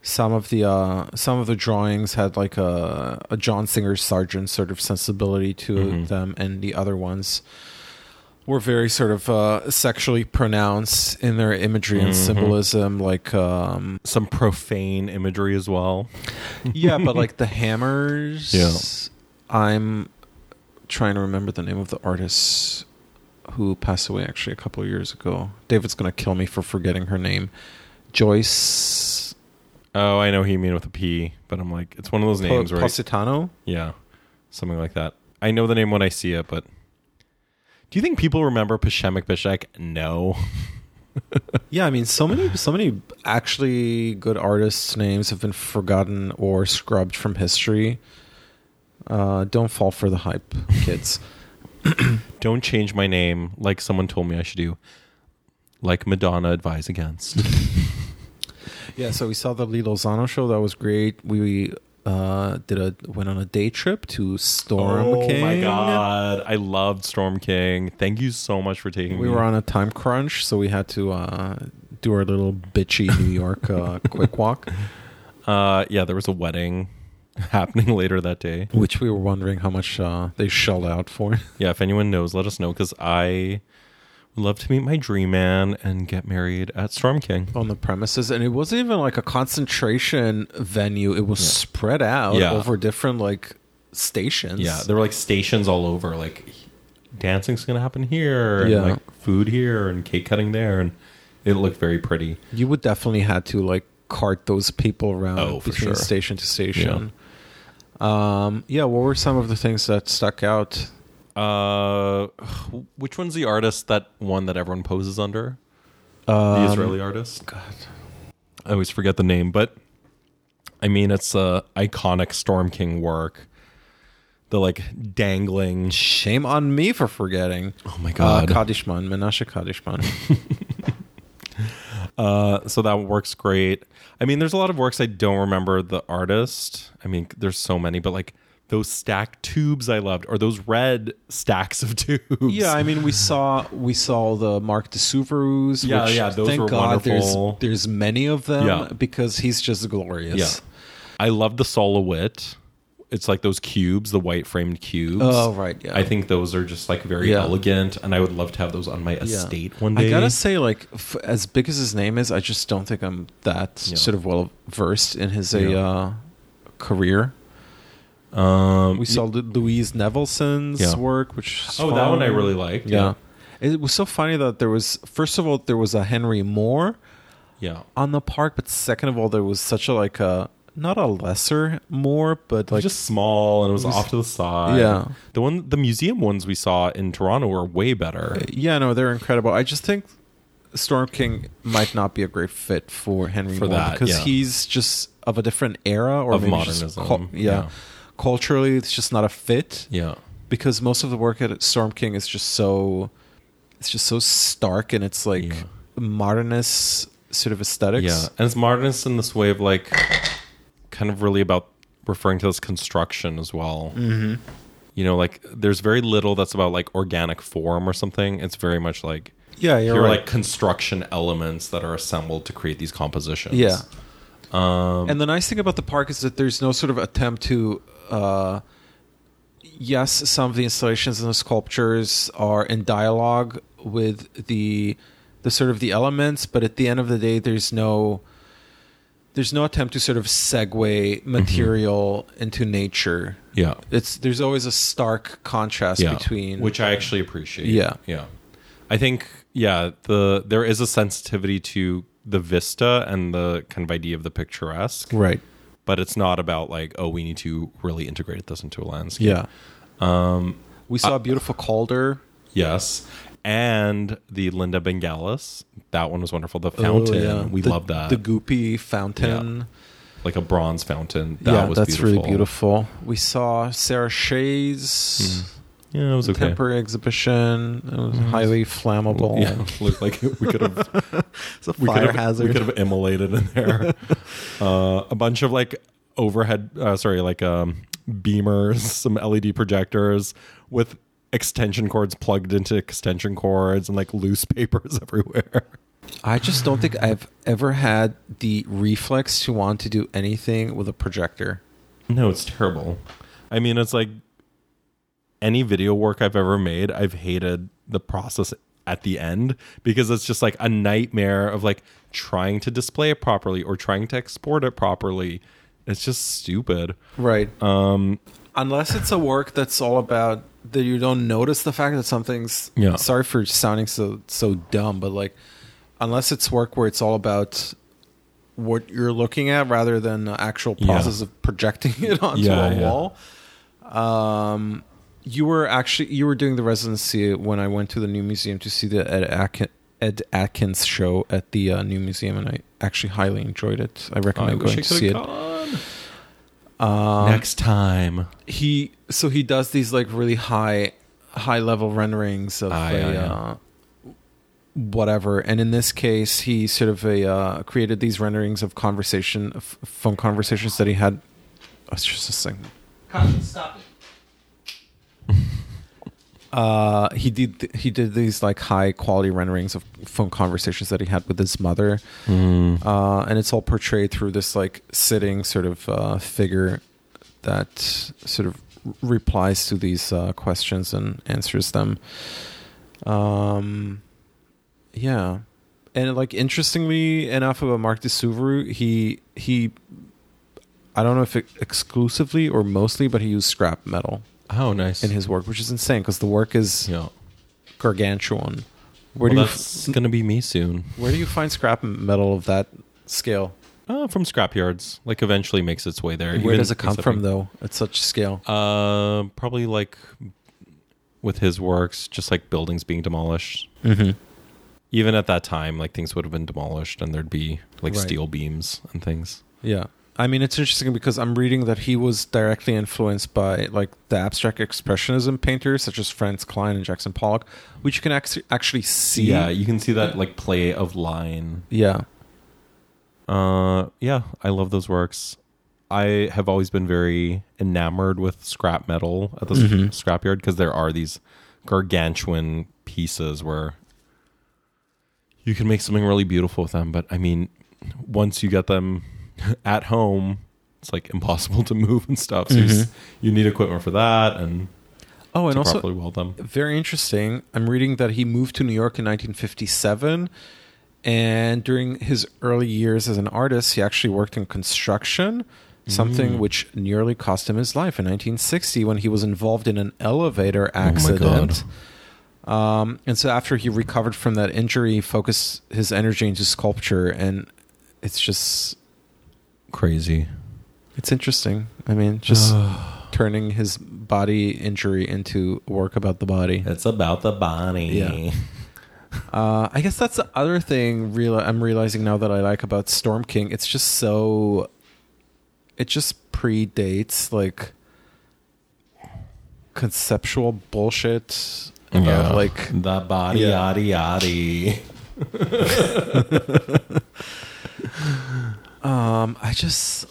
Some of the uh, some of the drawings had like a, a John Singer Sargent sort of sensibility to mm-hmm. them, and the other ones were very sort of uh, sexually pronounced in their imagery and mm-hmm. symbolism, like um, some profane imagery as well. Yeah, but like the hammers. Yeah. I'm trying to remember the name of the artist who passed away actually a couple of years ago. David's going to kill me for forgetting her name. Joyce. Oh, I know who you mean with a P, but I'm like, it's one of those names, po- right? Positano? Yeah, something like that. I know the name when I see it, but... Do you think people remember Pashemek Bishek? No. Yeah, I mean, so many, so many actually good artists' names have been forgotten or scrubbed from history. Uh, don't fall for the hype, kids. Don't change my name like someone told me I should do. Like Madonna advised against. Yeah, so we saw the Lee Lozano show. That was great. We uh, did a went on a day trip to Storm oh King. Oh, my God. I loved Storm King. Thank you so much for taking we me. We were on a time crunch, so we had to uh, do our little bitchy New York uh, quick walk. Uh, yeah, there was a wedding happening later that day, which we were wondering how much uh, they shelled out for. Yeah, if anyone knows, let us know, because I I'd love to meet my dream man and get married at Storm King. On the premises. And it wasn't even like a concentration venue. It was yeah. spread out yeah. over different like stations. Yeah. There were like stations all over. Like dancing's going to happen here. And yeah. like food here and cake cutting there. And it looked very pretty. You would definitely have to like cart those people around oh, between sure. station to station. Yeah. Um, yeah. What were some of the things that stuck out? Uh, which one's the artist that one that everyone poses under? Um, the Israeli artist. God, I always forget the name, but I mean it's a iconic Storm King work. The like dangling. Shame on me for forgetting. Oh my God, uh, Kadishman, Menashe Kadishman. uh, so that work's great. I mean, there's a lot of works I don't remember the artist. I mean, there's so many, but like. Those stacked tubes I loved, or those red stacks of tubes. Yeah, I mean, we saw we saw the Marc de Souverous. Yeah, which, yeah, those thank were God, wonderful. There's, there's many of them yeah. because he's just glorious. Yeah. I love the Solowit. It's like those cubes, the white framed cubes. Oh, right, yeah. I think those are just like very yeah. elegant, and I would love to have those on my yeah. estate one day. I gotta say, like, f- as big as his name is, I just don't think I'm that yeah. sort of well versed in his yeah. a, uh, career. Um, we saw yeah. Louise Nevelson's yeah. work, which is oh, fun. That one I really liked. Yeah. yeah, it was so funny that there was first of all there was a Henry Moore, yeah, on the park, but second of all there was such a like a not a lesser Moore, but like just small and it was, it was off to the side. Yeah, the one the museum ones we saw in Toronto were way better. Yeah, no, they're incredible. I just think Storm King might not be a great fit for Henry for Moore that, because yeah. he's just of a different era or of maybe modernism. Call, yeah. yeah. Culturally, it's just not a fit. Yeah, because most of the work at Storm King is just so, it's just so stark, and it's like yeah. modernist sort of aesthetics. Yeah, and it's modernist in this way of like, kind of really about referring to this construction as well. Mm-hmm. You know, like there's very little that's about like organic form or something. It's very much like yeah, you're here right. are like construction elements that are assembled to create these compositions. Yeah, um, and the nice thing about the park is that there's no sort of attempt to. Uh, yes, some of the installations and the sculptures are in dialogue with the the sort of the elements, but at the end of the day, there's no there's no attempt to sort of segue material mm-hmm. into nature. Yeah, it's there's always a stark contrast yeah. between which I actually appreciate. Yeah, yeah, I think yeah the there is a sensitivity to the vista and the kind of idea of the picturesque, right? But it's not about like, oh, we need to really integrate this into a landscape. Yeah. Um, we saw uh, a beautiful Calder. Yes. And the Linda Bengalis. That one was wonderful. The fountain. Oh, yeah. We the, love that. The goopy fountain. Yeah. Like a bronze fountain. That yeah, was that's beautiful. Really beautiful. We saw Sarah Shay's hmm. yeah, it was okay. temporary exhibition. It was mm-hmm. highly flammable. Yeah, looked like we could have... It's a fire we have, hazard. We could have immolated in there. uh, a bunch of like overhead, uh, sorry, like um, beamers, some L E D projectors with extension cords plugged into extension cords and like loose papers everywhere. I just don't think I've ever had the reflex to want to do anything with a projector. No, it's terrible. I mean, it's like any video work I've ever made, I've hated the process at the end because it's just like a nightmare of like trying to display it properly or trying to export it properly. It's just stupid, right? Um unless it's a work that's all about that you don't notice the fact that something's yeah. sorry for sounding so so dumb, but like unless it's work where it's all about what you're looking at rather than the actual process yeah. of projecting it onto yeah, a yeah. wall. um You were actually you were doing the residency when I went to the New Museum to see the Ed, Atkin, Ed Atkins show at the uh, New Museum, and I actually highly enjoyed it. I recommend I going to see gone. it. Um, Next time he so he does these like really high high level renderings of ah, a, yeah, yeah. Uh, whatever, and in this case he sort of a uh, created these renderings of conversation f- from conversations that he had. Oh, it's just this thing. Come, stop it. uh he did he did these like high quality renderings of phone conversations that he had with his mother mm. uh and it's all portrayed through this like sitting sort of uh figure that sort of replies to these uh questions and answers them. um Yeah. And like, interestingly enough, about Marc de Suveroux, he he, I don't know if it exclusively or mostly, but he used scrap metal. Oh, nice. In his work, which is insane because the work is yeah. gargantuan. Where well, do you that's f- gonna be me soon. Where do you find scrap metal of that scale? Uh, from scrapyards. Like, eventually makes its way there. Where does it come from, though, at such scale? Uh, probably like with his works, just like buildings being demolished. Mm-hmm. Even at that time, like, things would have been demolished and there'd be like right. steel beams and things. Yeah. I mean, it's interesting because I'm reading that he was directly influenced by like the abstract expressionism painters such as Franz Kline and Jackson Pollock, which you can ac- actually see. Yeah, you can see that like play of line. Yeah. Uh, yeah, I love those works. I have always been very enamored with scrap metal at the mm-hmm. scrapyard because there are these gargantuan pieces where you can make something really beautiful with them. But I mean, once you get them at home, it's like impossible to move and stuff. So mm-hmm. you, just, you need equipment for that and oh, and to also properly weld them. Very interesting. I'm reading that he moved to New York in nineteen fifty-seven. And during his early years as an artist, he actually worked in construction, something mm. which nearly cost him his life in nineteen sixty when he was involved in an elevator accident. Oh um, and so after he recovered from that injury, he focused his energy into sculpture. And it's just crazy. It's interesting. I mean, just turning his body injury into work about the body. It's about the body. Yeah. Uh, I guess that's the other thing real- I'm realizing now that I like about Storm King. It's just so... It just predates, like, conceptual bullshit. About, yeah. Like... The body, yeah. yaddy, yaddy. um, I just...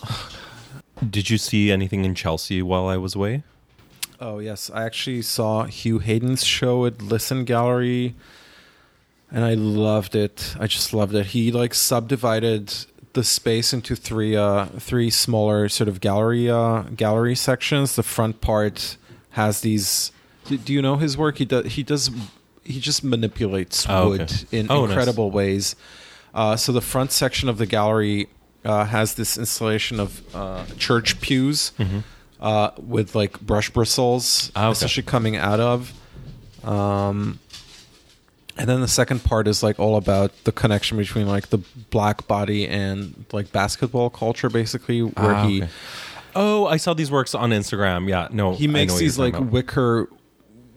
Did you see anything in Chelsea while I was away? Oh, yes. I actually saw Hugh Hayden's show at Listen Gallery... And I loved it. I just loved it. He like subdivided the space into three uh, three smaller sort of gallery uh, gallery sections. The front part has these. Do, do you know his work? He does. He does. He just manipulates oh, wood okay. in oh, incredible nice. ways. Uh, so the front section of the gallery uh, has this installation of uh, church pews mm-hmm. uh, with like brush bristles, oh, okay. especially coming out of. Um, And then the second part is like all about the connection between like the black body and like basketball culture, basically. Where ah, he, okay. oh, I saw these works on Instagram. Yeah, no, he makes these like about. wicker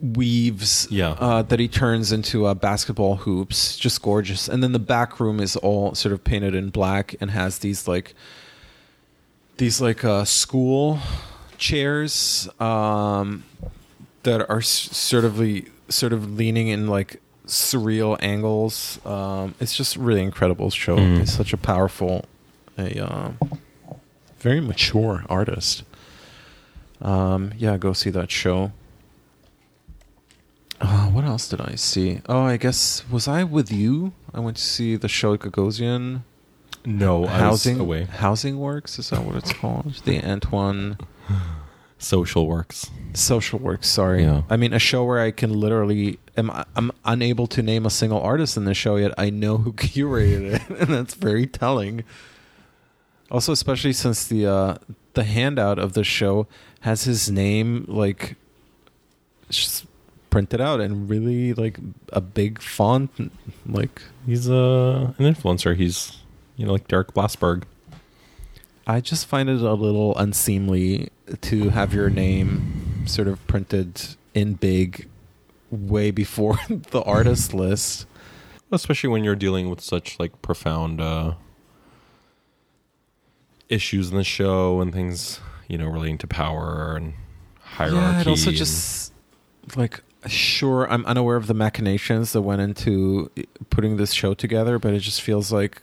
weaves yeah. uh, that he turns into uh, basketball hoops, just gorgeous. And then the back room is all sort of painted in black and has these like these like uh, school chairs um, that are sort of sort of leaning in like. surreal angles. Um, it's just really incredible show. Mm. It's such a powerful, a uh, very mature artist. Um, yeah, go see that show. Uh, what else did I see? Oh, I guess was I with you? I went to see the show at Gagosian. No, housing I was away. Housing Works, is that what it's called? The Antoine. Social Works. Social Works, sorry. Yeah. I mean, a show where I can literally... am I'm unable to name a single artist in the show, yet I know who curated it, and that's very telling. Also, especially since the uh, the handout of the show has his name, like, just printed out in really, like, a big font. Like He's uh, an influencer. He's, you know, like Derek Blasberg. I just find it a little unseemly to have your name sort of printed in big way before the artist list. Especially when you're dealing with such like profound uh, issues in the show and things, you know, relating to power and hierarchy. Yeah, it also and just like, sure, I'm unaware of the machinations that went into putting this show together, but it just feels like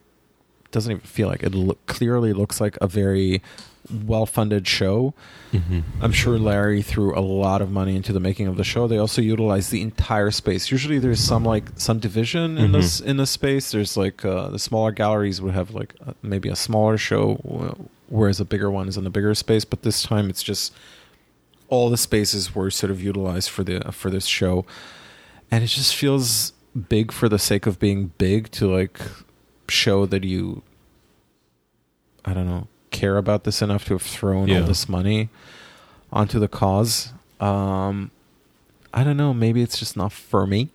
doesn't even feel like it look, clearly looks like a very well-funded show. Mm-hmm. I'm sure Larry threw a lot of money into the making of the show. They also utilize the entire space. Usually there's some like some division mm-hmm. in this in the space. There's like uh, the smaller galleries would have like uh, maybe a smaller show, whereas a bigger one is in the bigger space. But this time it's just all the spaces were sort of utilized for the for this show, and it just feels big for the sake of being big to like show that you, I don't know, care about this enough to have thrown yeah. all this money onto the cause. Um, I don't know. Maybe it's just not for me.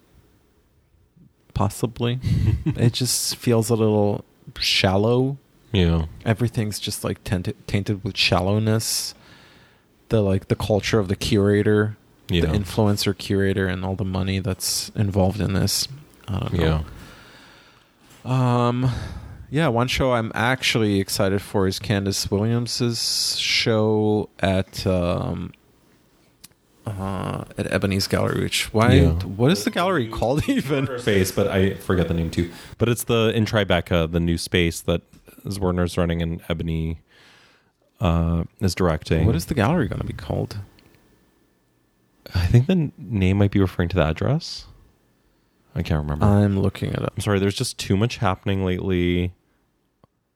Possibly. It just feels a little shallow. Yeah. Everything's just like tainted, tainted with shallowness. The like the culture of the curator, yeah. the influencer curator, and all the money that's involved in this. I don't know. Yeah. Um, yeah. One show I'm actually excited for is Candace Williams's show at um, uh, at Ebony's Gallery. Which why? Yeah. What is the gallery called even? Space, but I forget the name too. But it's the in Tribeca, the new space that Zwerner's running in Ebony. Uh, is directing. What is the gallery going to be called? I think the n- name might be referring to the address. I can't remember. I'm looking it up. I'm sorry. There's just too much happening lately.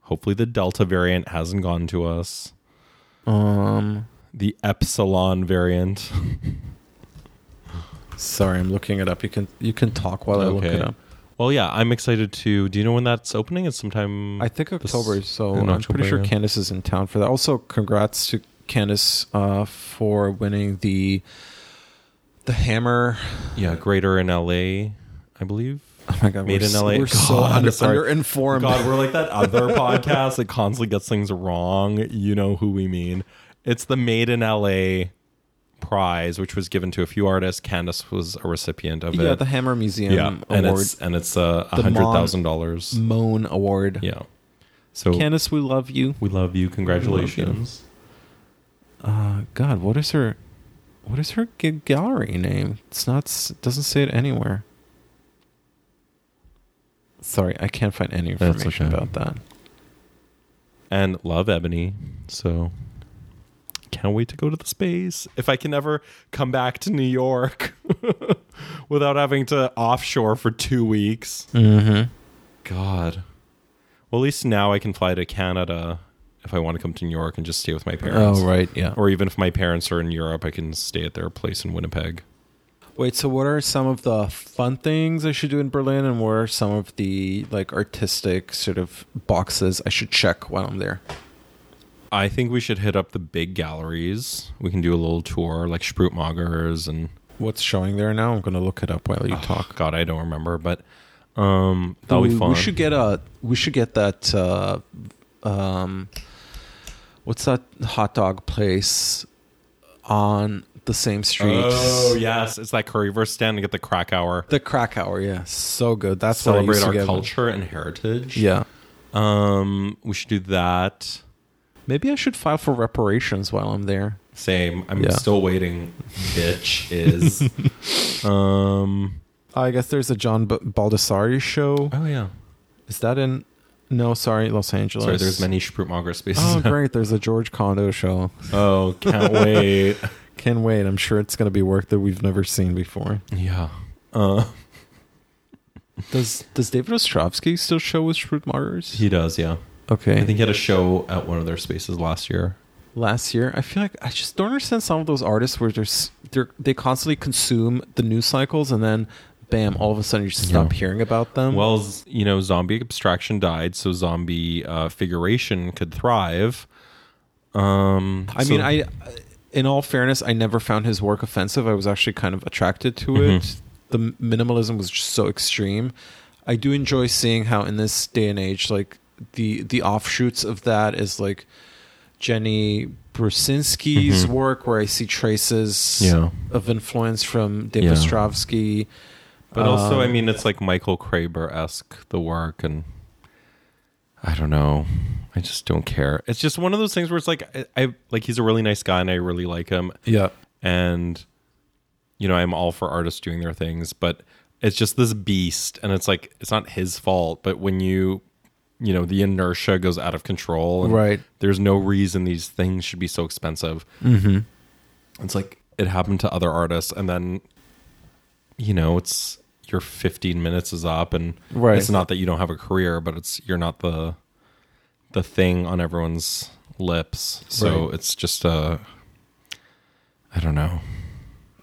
Hopefully the Delta variant hasn't gotten to us. Um, the Epsilon variant. Sorry, I'm looking it up. You can you can talk while okay. I look it up. Well, yeah, I'm excited to... Do you know when that's opening? It's sometime... I think October, this, so I'm October, pretty sure yeah. Candace is in town for that. Also, congrats to Candace uh, for winning the the Hammer... Yeah, Greater in L A, I believe. Oh my God, Made in L A. We're God, so under, underinformed. God, we're like that other podcast that constantly gets things wrong. You know who we mean. It's the Made in L A prize, which was given to a few artists. Candace was a recipient of yeah, it. Yeah, the Hammer Museum yeah. Award. And it's, and it's uh, one hundred thousand dollars. Moan Award. Yeah. So Candace, we love you. We love you. Congratulations. Love you. Uh, God, what is her what is her gallery name? It's not, it doesn't say it anywhere. Sorry, I can't find any information okay. about that. And love Ebony, so... Can't wait to go to the space. If I can ever come back to New York without having to offshore for two weeks. Mm-hmm. God. Well, at least now I can fly to Canada if I want to come to New York and just stay with my parents. Oh, right, yeah. Or even if my parents are in Europe, I can stay at their place in Winnipeg. Wait, so what are some of the fun things I should do in Berlin, and what are some of the like artistic sort of boxes I should check while I'm there? I think we should hit up the big galleries. We can do a little tour, like Sprütmager's and... What's showing there now? I'm going to look it up while you oh, talk. God, I don't remember, but um, that'll we, be fun. We should get a... We should get that... Uh, um, what's that hot dog place on the same street? Oh, yes. It's that Curryverse stand and get the crack hour. The crack hour, yeah. So good. That's Celebrate our culture and heritage. Yeah. Um, we should do that... Maybe I should file for reparations while I'm there. Same. I'm yeah. still waiting. Bitch is. um, I guess there's a John B- Baldessari show. Oh, yeah. Is that in... No, sorry, Los Angeles. Sorry, there's many Sprütmager spaces. Oh, great. There's a George Kondo show. Oh, can't wait. Can't wait. I'm sure it's going to be work that we've never seen before. Yeah. Uh, does Does David Ostrovsky still show with Sprütmagers? He does, yeah. Okay. I think he had a show at one of their spaces last year. Last year? I feel like I just don't understand some of those artists where they're, they're, they constantly consume the news cycles and then, bam, all of a sudden you just stop yeah. hearing about them. Well, you know, zombie abstraction died, so zombie uh, figuration could thrive. Um, I so mean, I, in all fairness, I never found his work offensive. I was actually kind of attracted to mm-hmm. it. The minimalism was just so extreme. I do enjoy seeing how in this day and age, like, the the offshoots of that is like Jenny Brusinski's mm-hmm. work, where I see traces yeah. of influence from David yeah. Ostrovsky. But um, also, I mean, it's like Michael Kraber-esque, the work, and I don't know. I just don't care. It's just one of those things where it's like, I, I like he's a really nice guy and I really like him. Yeah. And, you know, I'm all for artists doing their things, but it's just this beast, and it's like, it's not his fault, but when you... you know, the inertia goes out of control. And right. There's no reason these things should be so expensive. Mm-hmm. It's like it happened to other artists. And then, you know, it's your fifteen minutes is up. And right. It's not that you don't have a career, but it's you're not the the thing on everyone's lips. So right. It's just, uh, I don't know.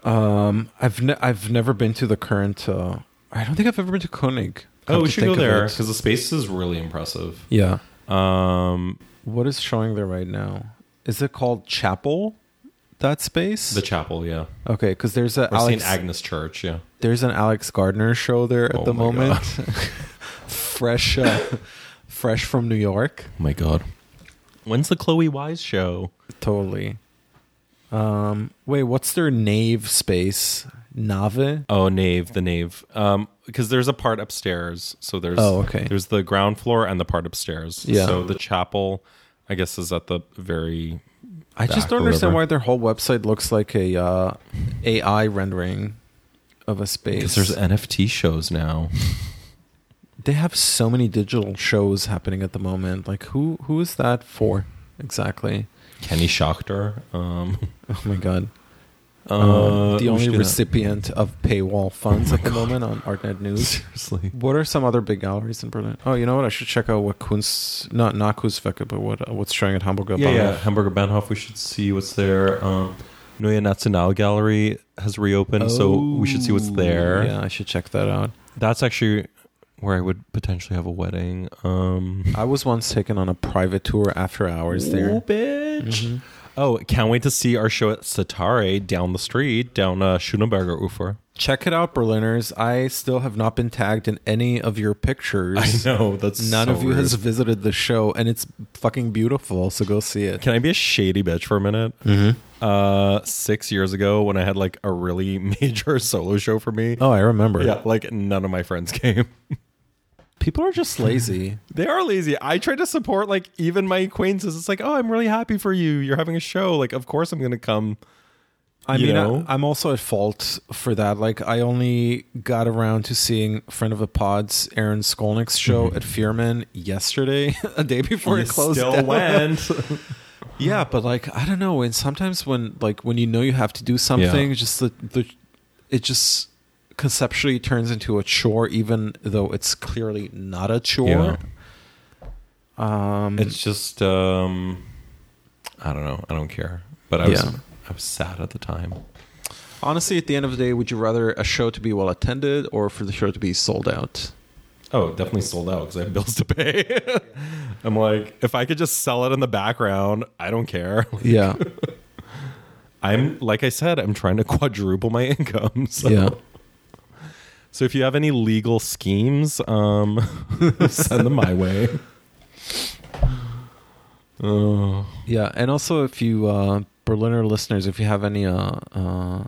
Um, I've, ne- I've never been to the current... Uh, I don't think I've ever been to König. Oh, we should go there because the space is really impressive. Yeah. Um, what is showing there right now? Is it called Chapel? That space? The Chapel, yeah. Okay, because there's a Alex, Saint Agnes Church, yeah. There's an Alex Gardner show there at oh the moment. fresh, uh, fresh from New York. Oh my god. When's the Chloe Wise show? Totally. Um, wait, what's their Nave space? Nave? Oh, Nave, the Nave. Um, because there's a part upstairs. So there's oh, okay. There's the ground floor and the part upstairs. Yeah. So the Chapel, I guess, is at the very I just don't understand why their whole website looks like a uh, A I rendering of a space. Because there's N F T shows now. They have so many digital shows happening at the moment. Like, who who is that for exactly? Kenny Schachter. Um, oh, my God. Uh, uh, the only recipient that. of paywall funds oh at the God. moment on ArtNet News. Seriously. What are some other big galleries in Berlin? Oh, you know what? I should check out what Kunst, not, not Kunstwerke, but what uh, what's showing at Hamburger Bahnhof. Yeah, yeah, Hamburger Bahnhof. We should see what's there. Um, Neue Nationalgalerie has reopened, oh, so we should see what's there. Yeah, I should check that out. That's actually where I would potentially have a wedding. Um, I was once taken on a private tour after hours there. Oh, bitch. Mm-hmm. Oh, can't wait to see our show at Satare down the street, down uh, Schöneberger Ufer. Check it out, Berliners. I still have not been tagged in any of your pictures. I know. That's None so of you weird. has visited the show, and it's fucking beautiful, so go see it. Can I be a shady bitch for a minute? Mm-hmm. Uh, six years ago when I had like a really major solo show for me. Oh, I remember. Yeah, like none of my friends came. People are just lazy. They are lazy. I try to support like even my acquaintances. It's like, oh, I'm really happy for you. You're having a show. Like, of course I'm going to come. I you mean, know? I, I'm also at fault for that. Like, I only got around to seeing Friend of the Pod's Aaron Skolnick's show mm-hmm. at Fearman yesterday, a day before you it closed still down. Went. Yeah, but like, I don't know. And sometimes when like when you know you have to do something, yeah. just the, the it just... conceptually turns into a chore even though it's clearly not a chore. Yeah. Um it's just um I don't know, I don't care. But I yeah. was I was sad at the time. Honestly, at the end of the day, would you rather a show to be well attended or for the show to be sold out? Oh, definitely sold out because I have bills to pay. I'm like, if I could just sell it in the background, I don't care. Yeah. I'm like I said, I'm trying to quadruple my income. So. Yeah. So if you have any legal schemes, um, send them my way. Oh. Yeah, and also if you uh, Berliner listeners, if you have any uh, uh,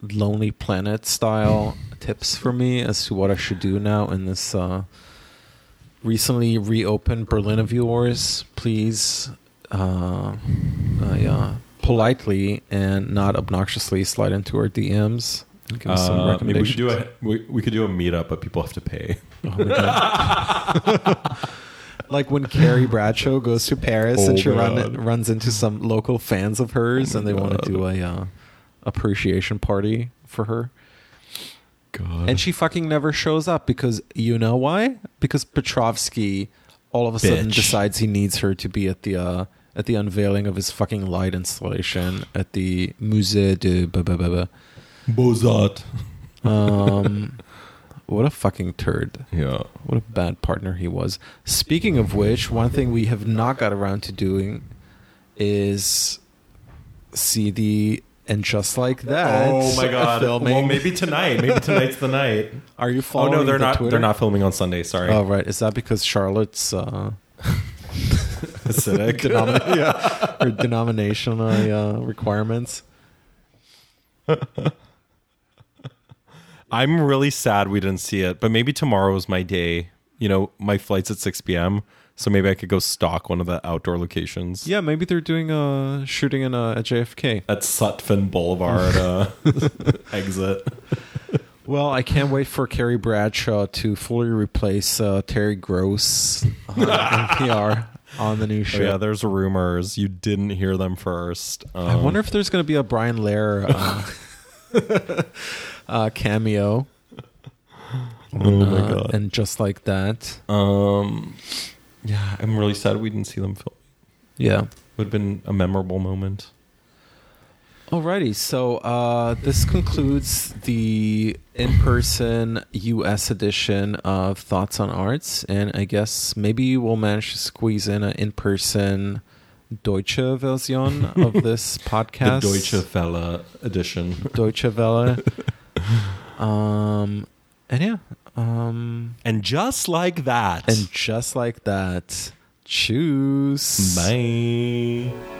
Lonely Planet style tips for me as to what I should do now in this uh, recently reopened Berlin of yours, please, uh, uh, yeah, politely and not obnoxiously slide into our D Ms. Give us some uh, maybe we could do a we, we could do a meetup, but people have to pay. Oh, like when Carrie Bradshaw goes to Paris oh, and she run, runs into some local fans of hers, oh, and they want to do a uh, appreciation party for her. God. And she fucking never shows up because you know why? Because Petrovsky all of a Bitch. sudden decides he needs her to be at the uh, at the unveiling of his fucking light installation at the Musée de blah, blah, blah, blah. Bozart. Um, what a fucking turd. Yeah. What a bad partner he was. Speaking of which, one thing we have not got around to doing is see the And Just Like That. Oh my god. Filming. Well, maybe tonight. Maybe tonight's the night. Are you following? Oh no, they're the not Twitter? They're not filming on Sunday, sorry. Oh right. Is that because Charlotte's uh acidic Denomin- yeah. Her denominational uh, requirements? I'm really sad we didn't see it, but maybe tomorrow is my day. You know, my flight's at six p.m. so maybe I could go stalk one of the outdoor locations. Yeah, maybe they're doing a shooting in a, a J F K at Sutphen Boulevard uh, exit. Well, I can't wait for Carrie Bradshaw to fully replace uh, Terry Gross on N P R on the new show. Oh, yeah, there's rumors. You didn't hear them first. Um, I wonder if there's going to be a Brian Lehrer uh, uh, cameo. Oh, and, my uh, God. And Just Like That. Um, yeah, I'm really sad we didn't see them film. Yeah. It would have been a memorable moment. Alrighty, so uh, this concludes the in-person U S edition of Thoughts on Arts, and I guess maybe we'll manage to squeeze in an in-person Deutsche version of this podcast. The Deutsche Welle edition. Deutsche Welle. um, and yeah. Um, and just like that. And just like that. Tschüss. Bye.